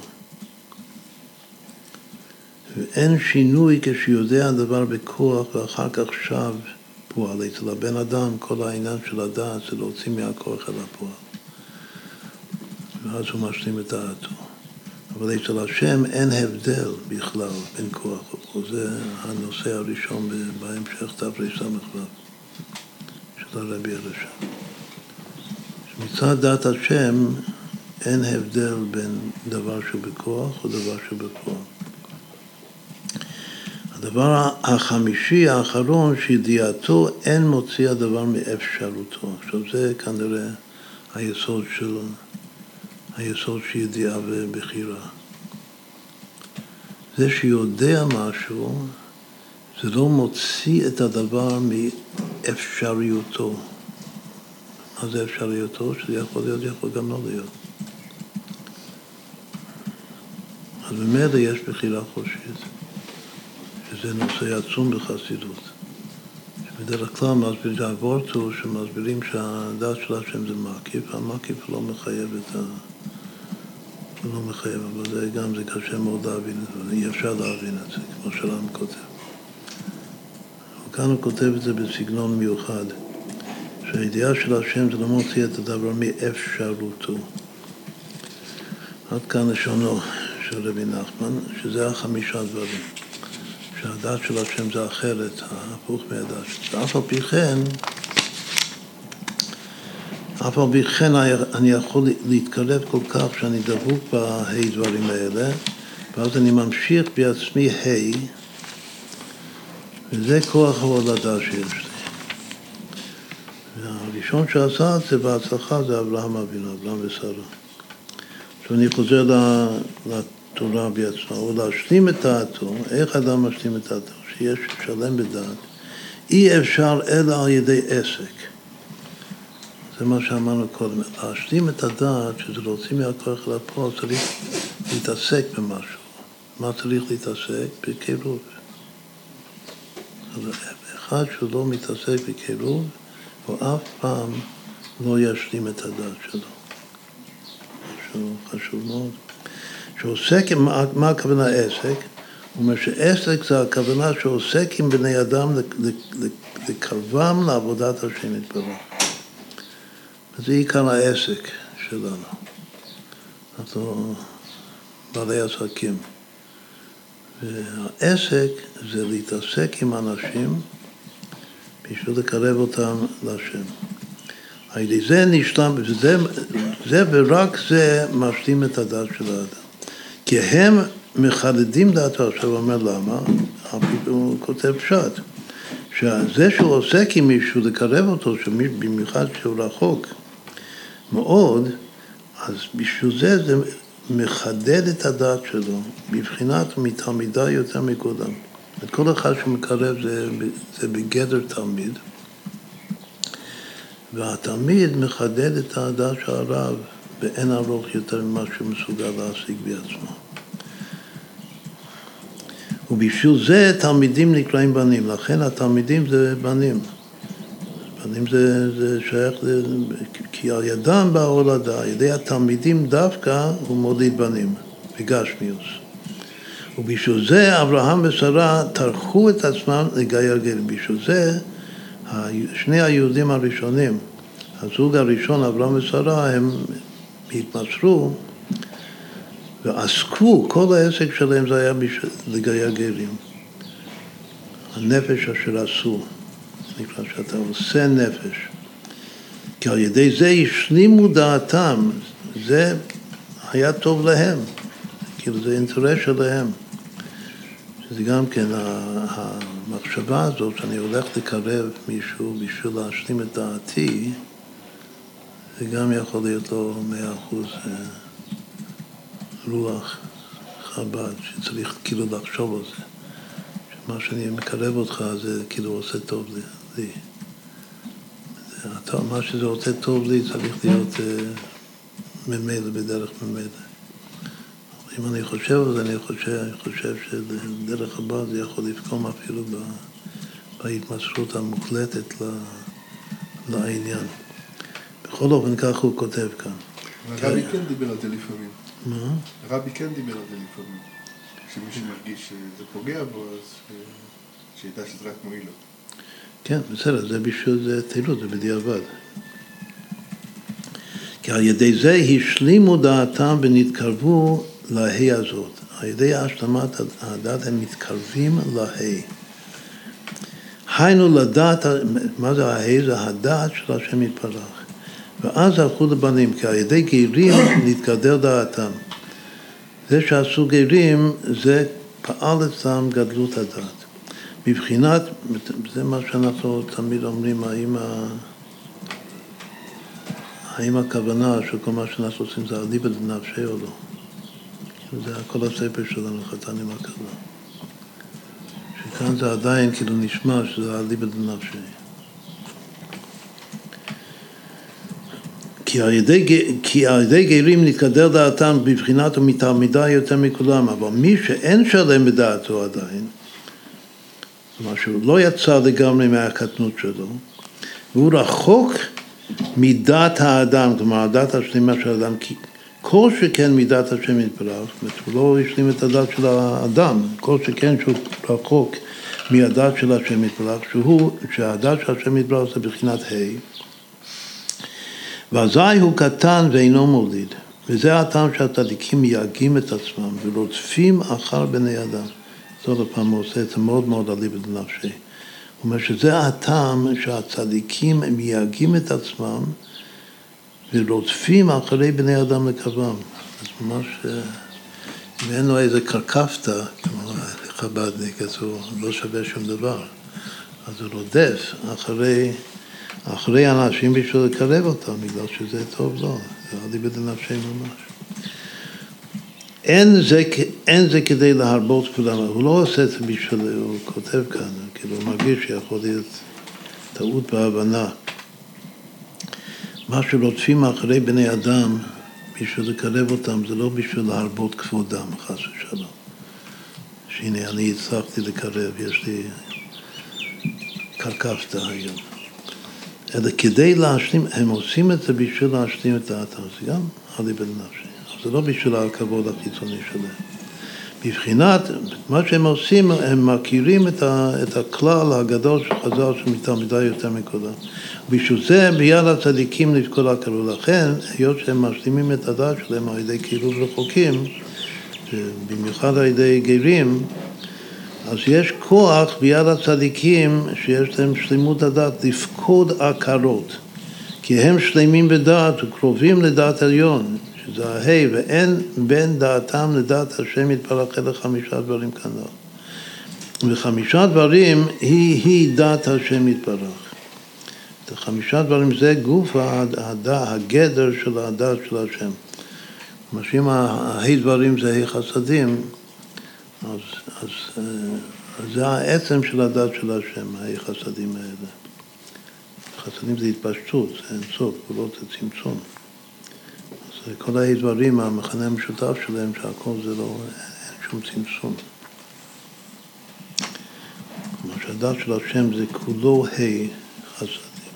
ואין שינוי כשיודע הדבר בכוח ואחר כך שב פועל. אצל הבן אדם כל העניין של הדעת זה להוציא מהכוח אל הפועל. ואז הוא משלים את דעתו. אבל אצל השם אין הבדל בכלל בין כוח וכוח. זה הנושא הראשון בהמשך תרס"ו של הרבי הראשון. מצד דעת השם אין הבדל בין דבר שבכוח ודבר שבכוח. הדבר החמישי האחרון, שידיעתו אין מוציא הדבר מאפשרותו. עכשיו זה כנראה היסוד של... היסוד שידיעה ובחירה. זה שיודע משהו, זה לא מוציא את הדבר מאפשריותו. מה זה אפשריותו? שזה יכול להיות, יכול גם לא להיות. אז במדע יש בחירה חופשית, שזה נושא עצום בחסידות. שבדרך כלל מסבירים שהבורטו, שמסבירים שהדעת של השם זה מקיף, המקיף לא מחייב את ה... לא מחייב, אבל זה גם, זה קשה מאוד להבין את זה, אי אפשר להבין את זה, כמו שלם כותב. וכאן הוא כותב את זה בסגנון מיוחד, שהידיעה של השם זה לא מוציא את הדבר מאפשרותו. עד כאן לשונו של רבי נחמן, שזה החמישה דברים, שהדעת של השם זה אחרת, ההפוך מהדעת של השם. אף על פי כן אני יכול להתקרב כל כך שאני דבוק בהי דברים האלה, ואז אני ממשיך בעצמי היי, וזה כוח ההולדה שיש לי. והראשון שעשה את זה בהצלחה זה אברהם אבינו, אברהם ושרה. עכשיו אני חוזר לתורה בעצמה, או להשלים את דעתו. איך אדם משלים את דעתו? שיש שלם בדעת. אי אפשר אלא על ידי עסק. זה מה שאמרנו קודם, להשלים את הדעת, שזה להוציא מהכוח לפועל, צריך להתעסק במשהו. מה צריך להתעסק? בקירוב. אחד שלא מתעסק בקירוב, הוא אף פעם לא ישלים את הדעת שלו. משהו חשוב מאוד. שעוסק, מה הכוונה עסק? הוא אומר שעסק זה הכוונה שעוסק עם בני אדם לקרבם לעבודת השם יתברך. זה עיקר העסק שלנו. אנחנו בעלי עסקים. והעסק זה להתעסק עם אנשים בשביל לקרב אותם להשם. על ידי זה נשלם, זה ורק זה משלים את הדת של האדם. כי הם מחדדים דעתו, עכשיו אומר למה, הוא כותב פשט, שזה שהוא עוסק עם מישהו, לקרב אותו, במיוחד שהוא רחוק מאוד, אז בשביל זה זה מחדד את הדעת שלו, בבחינת מתעמידה יותר מקודם. את כל אחד שמקרב זה בגדר תלמיד, והתלמיד מחדד את הדעת של הרב, ואין ארוך יותר ממה שמסוגל להשיג בעצמו. ובשביל זה תלמידים נקראים בנים, לכן התלמידים זה בנים. בנים זה שייך, כי על ידם בהולדה, על ידי התלמידים דווקא הוא מוליד בנים, בגשמיוס. ובשביל זה אברהם ושרה טרחו את עצמם לגייר גר. בשביל זה שני היהודים הראשונים, הזוג הראשון אברהם ושרה, הם התמסרו, ועסקו, כל העסק שלהם זה היה לגייר גרים. הנפש אשר עשו, נקרא שאתה עושה נפש. כי על ידי זה השלימו דעתם, זה היה טוב להם, כאילו זה אינטרס שלהם. שזה גם כן המחשבה הזאת, שאני הולך לקרב מישהו בשביל להשלים את דעתי, זה גם יכול להיות לו 100% רוח חב"ד, שצריך כאילו לחשוב על זה. שמה שאני מקרב אותך זה כאילו עושה טוב לי. מה שזה עושה טוב לי צריך להיות ממילא, בדרך ממילא. אם אני חושב על זה, אני חושב שדרך חב"ד זה יכול לפקום אפילו בהתמסרות המוחלטת לעניין. בכל אופן כך הוא כותב כאן. הרבי כן דיבר על זה לפעמים. מה? הרבי כן דיבר על זה לפעמים. כשמישהו מרגיש שזה פוגע בו, אז שידע שזה רק מועיל לו. כן, בסדר, זה בשביל תהילות, זה בדיעבד. כי על ידי זה השלימו דעתם ונתקרבו להי הזאת. על ידי השלמת הדעת הם מתקרבים להי. היינו לדעת, מה זה ההי? זה הדעת של השם יתברך. ואז הלכו לבנים, כי על ידי גרים נתגדר דעתם. זה שעשו גרים, זה פעל אצלם גדלות הדעת. מבחינת, זה מה שאנחנו תמיד אומרים, האם הכוונה שכל מה שאנחנו עושים זה עדיף לנפשי או לא. זה כל הספר שלנו, חתן עם הקדה. שכאן זה עדיין כאילו נשמע שזה עדיף לנפשי. כי על ידי גרים נתקדר דעתם בבחינת ומתעמידה יותר מכולם, אבל מי שאין שלם בדעתו עדיין, זאת אומרת שהוא לא יצא לגמרי מהקטנות שלו, והוא רחוק מדעת האדם, כלומר הדעת השלימה של האדם, כל שכן מדעת השם יתברך, הוא לא השלים את הדעת של האדם, כל שכן שהוא רחוק מהדעת של השם יתברך, שהדעת של השם יתברך זה בבחינת ה' ואזי הוא קטן ואינו מוליד, וזה הטעם שהצדיקים מייגים את עצמם ורודפים אחר בני אדם. זאת הפעם הוא עושה את זה מאוד מאוד עלי בנפשי. הוא אומר שזה הטעם שהצדיקים מייגים את עצמם ורודפים אחרי בני אדם לקוום. אז ממש, אם אין לו איזה קרקפתא, כמו חב"דניק, אז הוא לא שווה שום דבר. אז הוא רודף אחרי אנשים בשביל לקרב אותם, בגלל שזה טוב לא, זה עדיף לנפשי ממש. אין זה כדי להרבות כולם, הוא לא עושה את זה בשביל, הוא כותב כאן, כאילו הוא מרגיש שיכול להיות טעות בהבנה. מה שרודפים אחרי בני אדם בשביל לקרב אותם, זה לא בשביל להרבות כבודם, חס ושלום. שהנה, אני הצלחתי לקרב, יש לי קרקפת היום. אלא כדי להשלים, הם עושים את זה בשביל להשלים את האתר, זה גם עלי בן נפשי. אבל זה לא בשביל הכבוד החיצוני שלהם. בבחינת, מה שהם עושים, הם מכירים את הכלל הגדול של חז"ל שמתעמידה יותר מכולם. בשביל זה, ביד הצדיקים לפקול הכלל. לכן, היות שהם משלימים את הדעת שלהם על ידי קרוב רחוקים, במיוחד על ידי גרים, אז יש כוח ביד הצדיקים שיש להם שלמות הדעת לפקוד עקרות, כי הם שלמים בדעת וקרובים לדעת עליון, שזה ההי, ואין בין דעתם לדעת השם יתברך אלא חמישה דברים כנ"ל. וחמישה דברים היא דעת השם יתברך. את החמישה דברים זה גוף הגדר של הדעת של השם. מה שאם ההי דברים זה ההי חסדים, אז זה העצם של הדעת של השם, ההי חסדים האלה. חסדים זה התפשטות, זה אין סוף, גבולות זה צמצום. אז כל הדברים, המכנה המשותף שלהם, שהכל זה לא, אין שום צמצום. מה שהדעת של השם זה כולו ה' חסדים,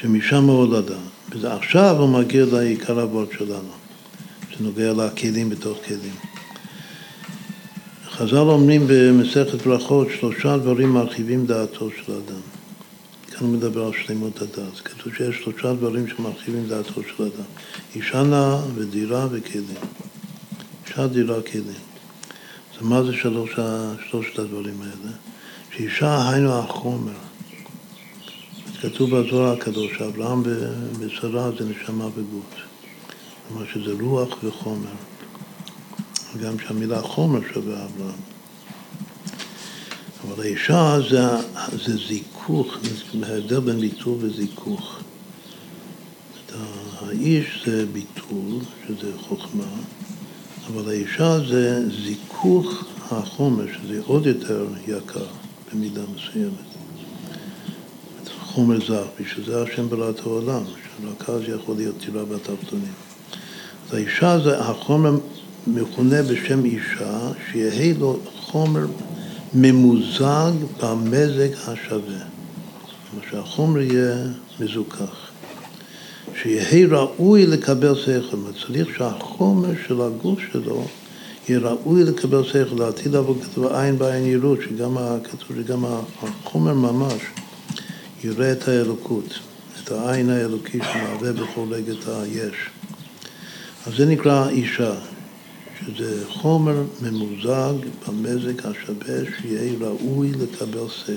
שמשם ההולדה. ועכשיו הוא מגיע לעיקר הבורד שלנו, שנוגע לכלים בתוך כלים. חז"ל אומרים במסכת ברכות, שלושה דברים מרחיבים דעתו של אדם. כאן הוא מדבר על שלמות הדעת. כתוב שיש שלושה דברים שמרחיבים דעתו של אדם. אישה נאה ודירה וכלים. אישה, דירה, כלים. אז מה זה שלושת הדברים האלה? שאישה היינו החומר. כתוב בזוהר הקדוש, אברהם בשרה זה נשמה בגוף. זאת אומרת שזה רוח וחומר. גם שהמילה חומר שווה אברהם. אבל האישה זה זיכוך, ההבדל בין ביטול וזיכוך. האיש זה ביטול, שזה חוכמה, אבל האישה זה זיכוך החומר, שזה עוד יותר יקר במידה מסוימת. חומר זך, ושזה השם בראת העולם, שרק אז יכול להיות תירה בתחתונים. אז האישה זה, החומר מכונה בשם אישה, שיהיה לו חומר ממוזג במזג השווה. כלומר שהחומר יהיה מזוכח. שיהיה ראוי לקבל שכל, צריך שהחומר של הגוף שלו יהיה ראוי לקבל שכל, לעתיד עבור כתוב עין בעין יראות, שגם החומר ממש, יראה את האלוקות, את העין האלוקי שמעווה וחולק את היש. אז זה נקרא אישה, שזה חומר ממוזג במזג השווה שיהיה ראוי לקבל שכל.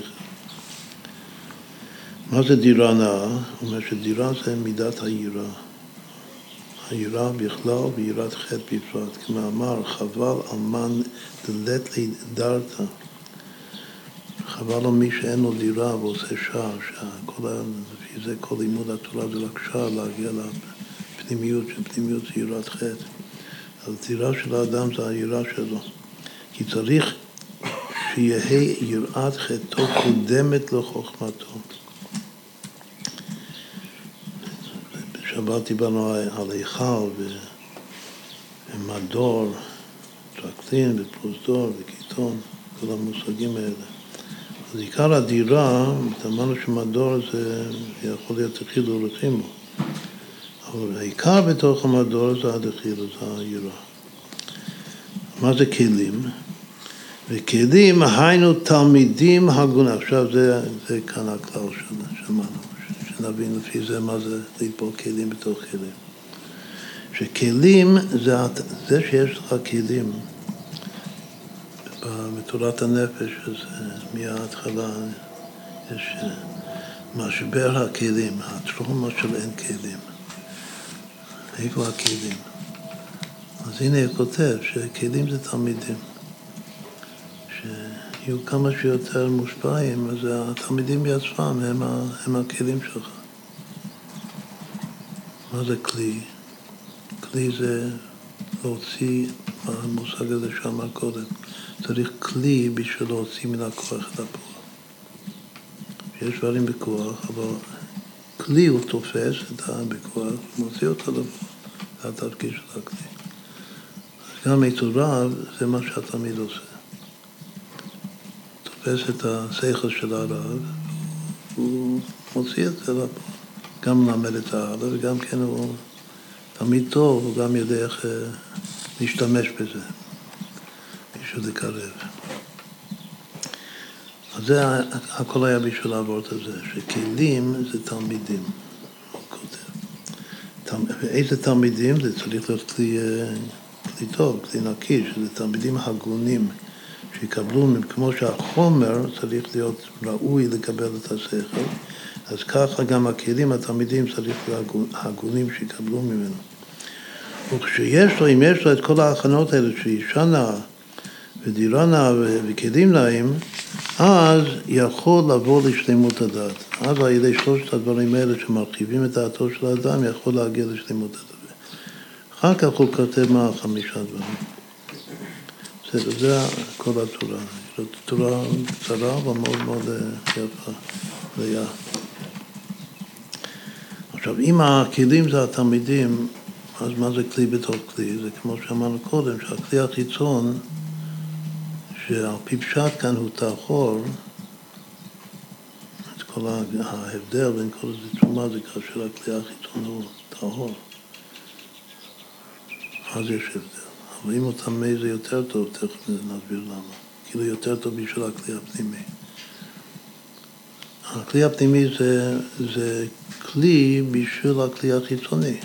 מה זה דירה נאה? זאת אומרת שדירה זה מידת היראה. היראה בכלל ויראת חטא בפרט. כמאמר, חבל אמן דלת לידרתא. חבל על מי שאין לו דירה ועושה שער, לפי זה כל לימוד התורה זה רק שער להגיע לפנימיות, שפנימיות זה יראת חטא. אז דירה של האדם זה היראה שלו. כי צריך שיהיה יראת חטאו קודמת לחוכמתו. בשבת דיברנו על היכל ומדור, טרקלין ופרוזדור וקיטון, כל המושגים האלה. אז עיקר הדירה, אמרנו שמדור זה יכול להיות דחילו ולחימו, אבל העיקר בתוך המדור זה הדחילו, זה היראה. מה זה כלים? וכלים היינו תלמידים הגון. עכשיו זה כאן הכלל שמענו, שנבין לפי זה מה זה ליפול כלים בתוך כלים. שכלים זה שיש לך כלים. בתורת הנפש, אז מההתחלה יש משבר הכלים, הטרומה של אין כלים. איפה הכלים? אז הנה הוא כותב שכלים זה תלמידים. שיהיו כמה שיותר מושפעים, אז התלמידים בעצמם הם הכלים שלך. מה זה כלי? כלי זה להוציא המושג הזה שאמר קודם. צריך כלי בשביל להוציא מן הכוח את הפועל. יש דברים בכוח, אבל כלי הוא תופס את הבכוח, מוציא אותה לפועל, זה התפקיד של הכלי. אז גם היתוריו זה מה שהתמיד עושה. תופס את השכל של הרב, הוא מוציא את זה לפועל. גם מלמד את הרב, וגם כן הוא תמיד טוב, הוא גם יודע איך להשתמש בזה. שזה קרב. אז זה, הכל היה בשביל העבורת הזה, שכלים זה תלמידים, הוא כותב. ואיזה תלמידים? זה צריך להיות כלי טוב, כלי נקי, שזה תלמידים הגונים, שיקבלו, כמו שהחומר צריך להיות ראוי לקבל את השכל, אז ככה גם הכלים התלמידים צריך הגונים שיקבלו ממנו. וכשיש לו, אם יש לו את כל ההכנות האלה שישנה ודירנה וכלים להם, אז יכול לבוא לשלמות הדעת. אז על ידי שלושת הדברים האלה שמרחיבים את דעתו של האדם, יכול להגיע לשלמות הדעת. אחר כך הוא כותב מה חמישה דברים. בסדר, זה כל התורה. זו תורה קצרה ומאוד מאוד יפה. עכשיו, אם הכלים זה התלמידים, אז מה זה כלי בתוך כלי? זה כמו שאמרנו קודם, שהכלי החיצון, שעל פי פשט כאן הוא תאחור, את כל ההבדל בין כל זה תשומה, זה כאשר הכלי החיצון הוא תאחור. אז יש הבדל. אבל אם הוא תמי זה יותר טוב, תכף נסביר למה. כאילו יותר טוב בשביל הכלי הפנימי. הכלי הפנימי זה כלי בשביל הכלי החיצוני.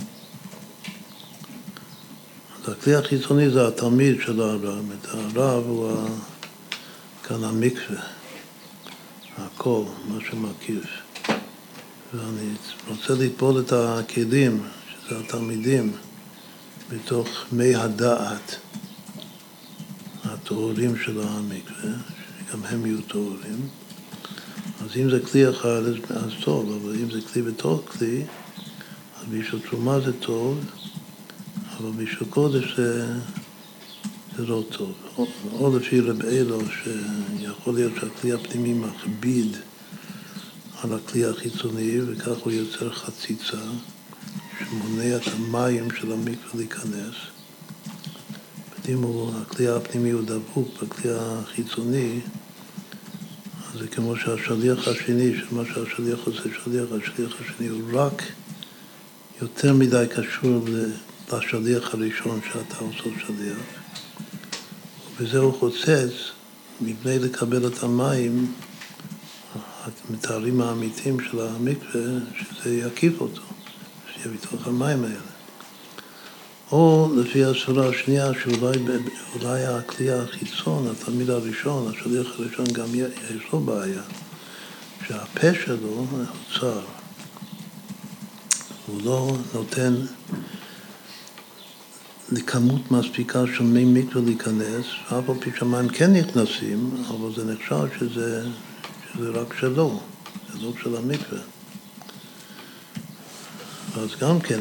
הכלי החיצוני זה התלמיד של הרב, את הרב הוא כאן המקווה, הכל, מה שמקיף. ואני רוצה לטבול את הכלים, שזה התלמידים, בתוך מי הדעת, התאורים של המקווה, שגם הם יהיו תאורים. אז אם זה כלי אחד, אז טוב, אבל אם זה כלי בתוך כלי, אז בשביל תשומה זה טוב, אבל בשביל קודש זה לא טוב. או לפי רבי אלו, שיכול להיות שהכלי הפנימי מכביד על הכלי החיצוני, וכך הוא יוצר חציצה שמונע את המים של המקווה להיכנס. ואם הכלי הפנימי הוא דבוק בכלי החיצוני, זה כמו שהשליח השני, שמה שהשליח עושה שליח, השליח השני הוא רק יותר מדי קשור לשליח הראשון שאתה עושה שליח. ובזה הוא חוצץ, מבלי לקבל את המים, המתארים האמיתיים של המקווה, שזה יקיף אותו, שיהיה בתוך המים האלה. או לפי הסורה השנייה, שאולי הכלי החיצון, התלמיד הראשון, השליח הראשון גם יש לו בעיה, שהפה שלו צר, הוא לא נותן לכמות מספיקה של מי מקווה להיכנס, אף על פי שהמים כן נכנסים, אבל זה נחשב שזה רק שלו, זה לא של המקווה. אז גם כן,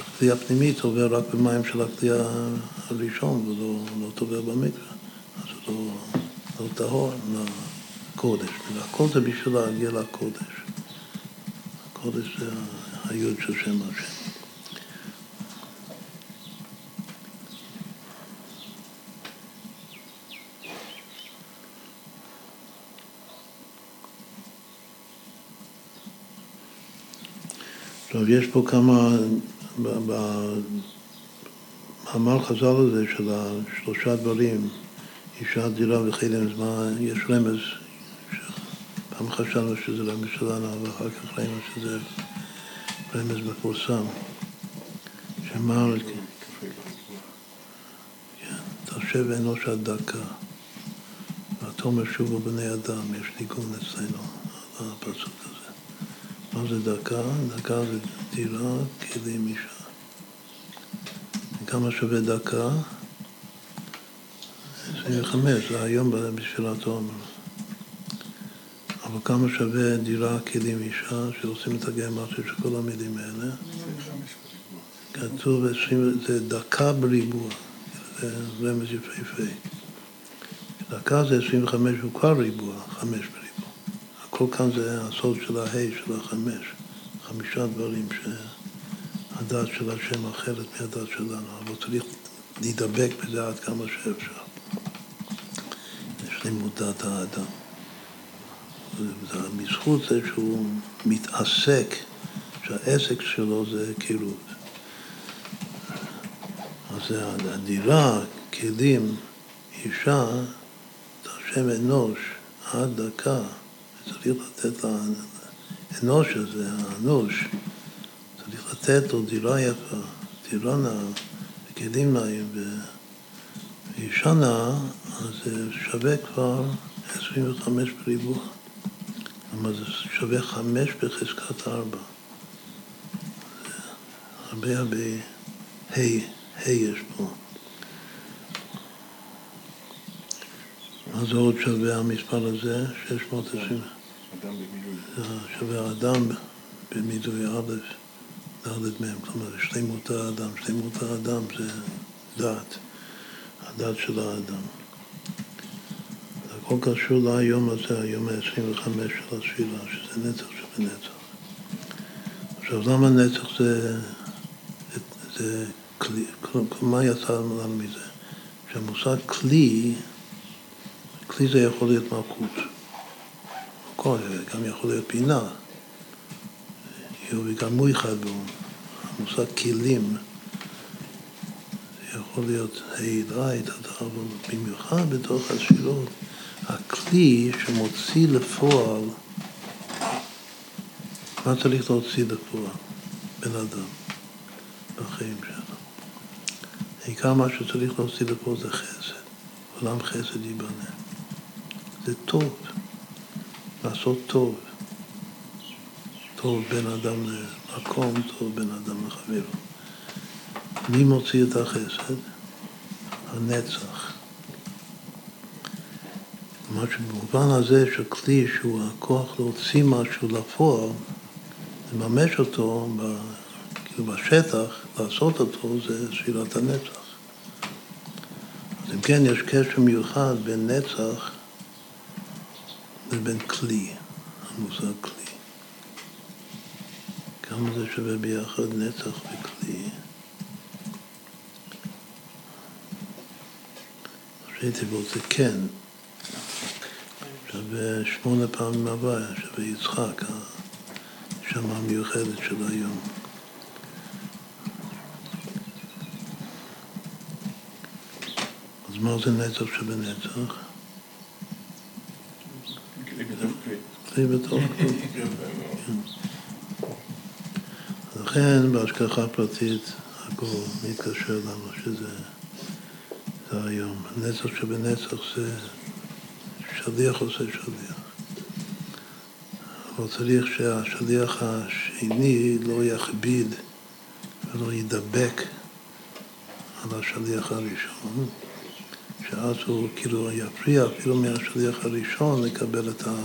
הכלי הפנימי תעובר רק במים של הכלי הראשון, ולא תעובר במקווה. אז זה לא טהור לקודש. הכל זה בשביל להגיע לקודש. הקודש זה היוד של שם השם. טוב, יש פה כמה, במאמר חז"ל הזה של שלושה דברים, אישה, דירה וחלם, אז מה, יש רמז, פעם חשבנו שזה רמז שלנו, ואחר כך ראינו שזה רמז מפורסם, שמה, תחשב אנוש עד דקה, ותאמר שובו בני אדם, יש ניגון אצלנו, על הפסוק הזה. מה זה דקה? דקה זה דירה, כלים, אישה. כמה שווה דקה? 25, זה היום בשביל התאום. אבל כמה שווה דירה, כלים, אישה, שעושים את הגמרא של כל המילים האלה? 25. כתוב, זה דקה בריבוע. זה רמז יפהפה. דקה זה 25 הוא כבר ריבוע, 5 בריבוע. כל כאן זה הסוד של ההי, של החמש, חמישה דברים שהדעת של השם אחרת מהדעת שלנו, אבל צריך להידבק בזה עד כמה שאפשר. יש לימוד דעת האדם. בזכות זה שהוא מתעסק, שהעסק שלו זה קירות. אז הדירה, כלים, אישה, את השם אנוש, עד דקה, צריך לתת לאנוש הזה, האנוש, צריך לתת לו דירה יפה, דירה נאה, וכלים נאים, ואישה נאה, אז שווה כבר 25 בריבוע. למה זה שווה 5 בחזקת 4. הרבה הרבה יש פה. מה זה עוד שווה המספר הזה? 620. אדם במילוי. שווה אדם במילוי דעת מהם. כלומר, שלמות האדם. שלמות האדם זה דעת. הדעת של האדם. זה כל קשור להיום הזה, היום ה-25 של השבילה, שזה נצח שבנצח. עכשיו, למה נצח זה כלי? מה יצא לנו מזה? שהמושג כלי, כלי זה יכול להיות מלכות. הכל, גם יכול להיות פינה. וגם הוא אחד בו. המושג כלים, יכול להיות העילה, אבל במיוחד בתוך השאלות, הכלי שמוציא לפועל, מה צריך להוציא לפועל? בן אדם, בחיים שלנו. העיקר מה שצריך להוציא לפועל זה חסד. עולם חסד ייבנה. זה טוב, לעשות טוב. טוב בין אדם למקום, טוב בין אדם לחברו. מי מוציא את החסד? הנצח. מה שבמובן הזה שכלי שהוא הכוח להוציא משהו לפועל, לממש אותו כאילו בשטח, לעשות אותו, זה שאלת הנצח. אז אם כן, יש קשר מיוחד בין נצח לבין כלי, המושג כלי. כמה זה שווה ביחד נצח וכלי? ראיתי בו זה כן, שווה 8 פעמים הבאה, שווה יצחק, השמה המיוחדת של היום. אז מה זה נצח שבנצח? כלי בתוך כלי. לכן בהשכחה פרטית הכל מתקשר לנו שזה היום. נצח שבנצח זה שליח עושה שליח. אבל צריך שהשליח השני לא יכביד ולא ידבק על השליח הראשון, שאז הוא כאילו יפריע אפילו מהשליח הראשון לקבל את המים.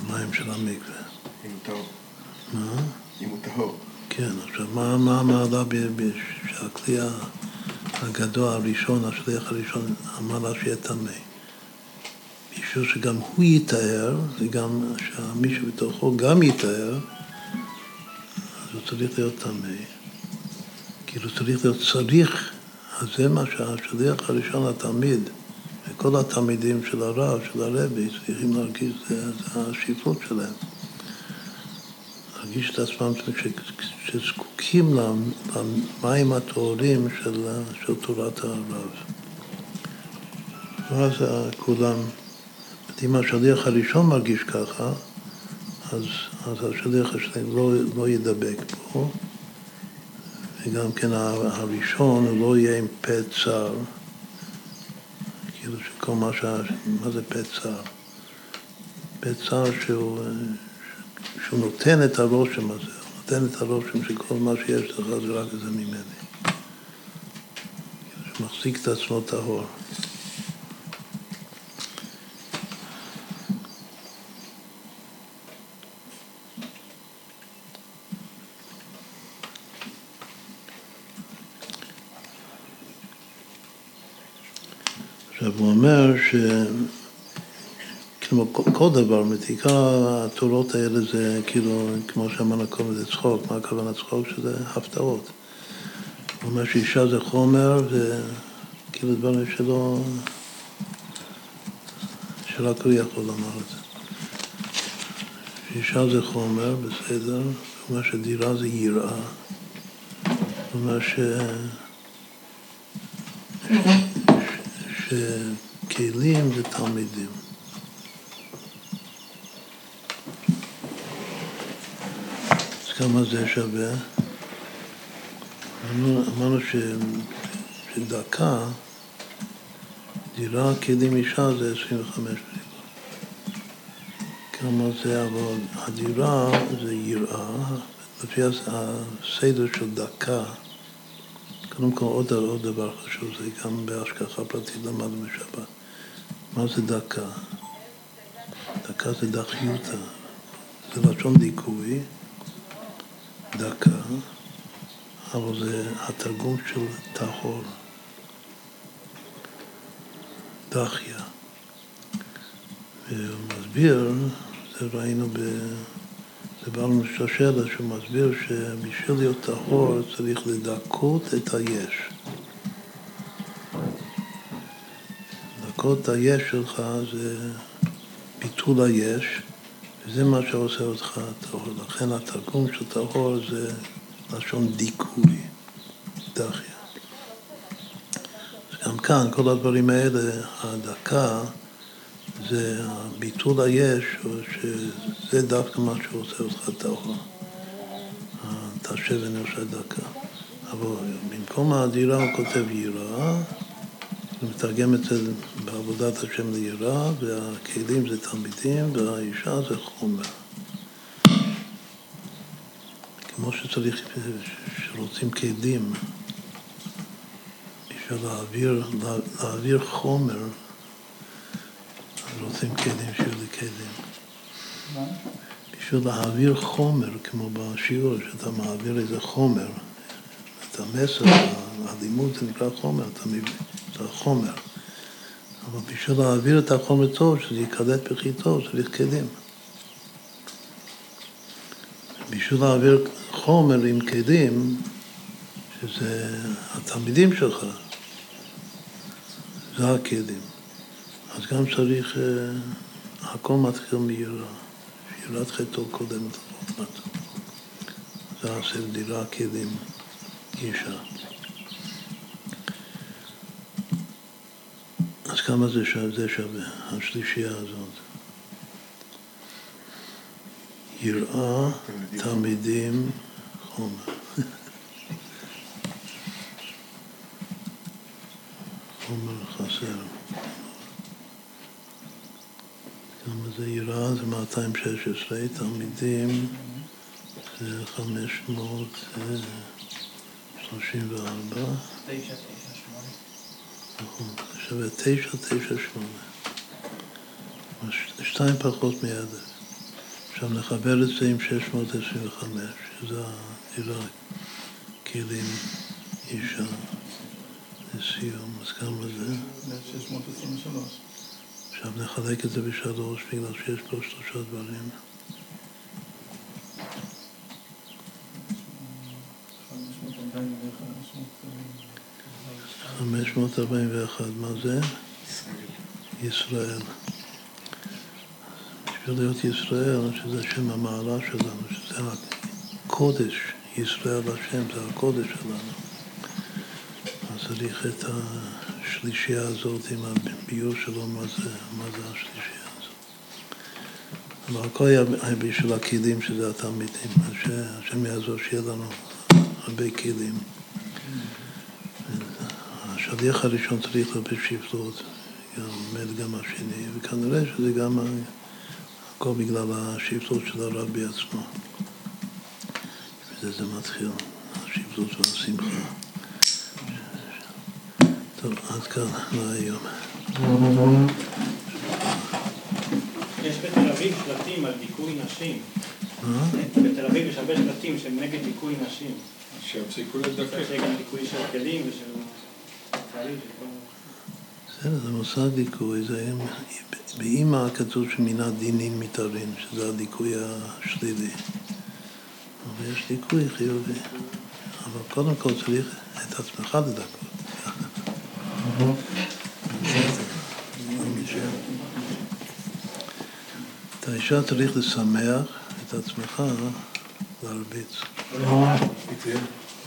המים של המקווה. אם הוא טהור. מה? אם הוא טהור. כן, עכשיו, מה המעלה שהכלי הגדול הראשון, השליח הראשון, המעלה שיהיה טמא? בשביל שגם הוא יתאר, וגם שמישהו בתוכו גם יתאר, אז הוא צריך להיות טמא. כאילו צריך להיות צריך, אז זה מה שהשליח הראשון התמיד, וכל התמידים של הרב, של הרבי, צריכים להרגיש, זה השיפוט שלהם. להרגיש את עצמם שזקוקים למים הטהורים של תורת הרב. ואז כולם, אם השליח הראשון מרגיש ככה, אז השליח השני לא ידבק פה, וגם כן הראשון הוא לא יהיה עם פה צר, כאילו שכל מה זה פה צר? פה צר שהוא נותן את הרושם הזה, הוא נותן את הרושם שכל מה שיש לך זה רק זה ממני. שמחזיק את עצמו טהור. עכשיו הוא אומר ש... כמו כל דבר, מתעיקר התורות האלה זה כאילו, כמו שאמרנו קודם, זה צחוק. מה הכוונה צחוק? שזה הפתעות. הוא אומר שאישה זה חומר, וכאילו דברים שלא הכל יכול לומר את זה. שאישה זה חומר, בסדר. הוא אומר שדירה זה יראה. הוא אומר שכלים זה תלמידים. כמה זה שווה? אמרנו שדקה, דירה כדין אישה זה 25 לירות. כמה זה, אבל הדירה זה יראה, לפי הסדר של דקה. קודם כל עוד דבר חשוב, זה גם בהשגחה פרטית למדנו בשבת. מה זה דקה? דקה זה דחיותה. זה לשון דיכוי, דקה, אבל זה התרגום של טהור. דחיה. והוא מסביר, זה ראינו זה בעל משושלת, שהוא מסביר שבשביל להיות טהור צריך לדקות את היש. לדקות את היש שלך זה ביטול היש, וזה מה שעושה אותך טהור. לכן התרגום של טהור זה לשון דיכוי, דחיה. גם כאן, כל הדברים האלה, הדקה, זה הביטול היש, שזה דווקא מה שעושה אותך טהור. תשב ונרשה דקה. אבל במקום הדירה הוא כותב יראה, הוא מתרגם את זה בעבודת השם ליראה, והכלים זה תלמידים, והאישה זה חומר. כמו שצריך, שרוצים כלים, להעביר חומר, רוצים כלים של כלים. מה? בשביל להעביר חומר, כמו בשיעור, שאתה מעביר איזה חומר, את המסר, הלימוד זה נקרא חומר, זה חומר. אבל בשביל להעביר את החומר טוב, שזה יקלט בכי טוב, צריך כלים. בשביל להעביר חומר עם כלים, שזה התלמידים שלך, זה הכלים. אז גם צריך, הכל מתחיל מיראה, שירת חטאו קודמת. זה עשה דירה כלים, אישה. אז כמה זה שווה, השלישייה הזאת? יראה, תלמידים, חומר. חומר חסר. כמה זה יראה, זה 216, תלמידים, זה 534. 9, 9, 8. נכון, זה שווה 9, 9, 8. 2 פחות מ-1000. עכשיו נחבר את זה עם 625, שזה יראה כלים אישה לסיום, אז כמה זה? 623. עכשיו נחלק את זה בשלוש, בגלל שיש פה 3 דברים. 541, מה זה? ישראל. בשביל להיות ישראל, שזה שם המעלה שלנו, שזה הקודש, ישראל השם, זה הקודש שלנו. אז צריך את השלישייה הזאת עם הביור שלו, מה זה השלישייה הזאת. אבל הכל היה בשביל הכלים שזה התלמידים, אז השם יעזור שיהיה לנו הרבה כלים. השליח הראשון צריך להיות בשפלות, גם השני, וכנראה שזה גם הכל בגלל השפלות של הרבי עצמו. וזה מתחיל, השפלות והשמחה. טוב, עד כאן להיום. יש בתל אביב שלטים על דיכוי נשים. מה? בתל אביב יש הרבה שלטים שהם נגד דיכוי נשים. שהפסיקו לדקה. יש גם דיכוי של כלים ושל תהליך. בסדר, זה מושג דיכוי. זה באמא כתוב שמינה דינים מתארים, שזה הדיכוי השלילי. אבל יש דיכוי חיובי. אבל קודם כל צריך את עצמך לדקות. את האישה צריך לשמח את עצמך להרביץ.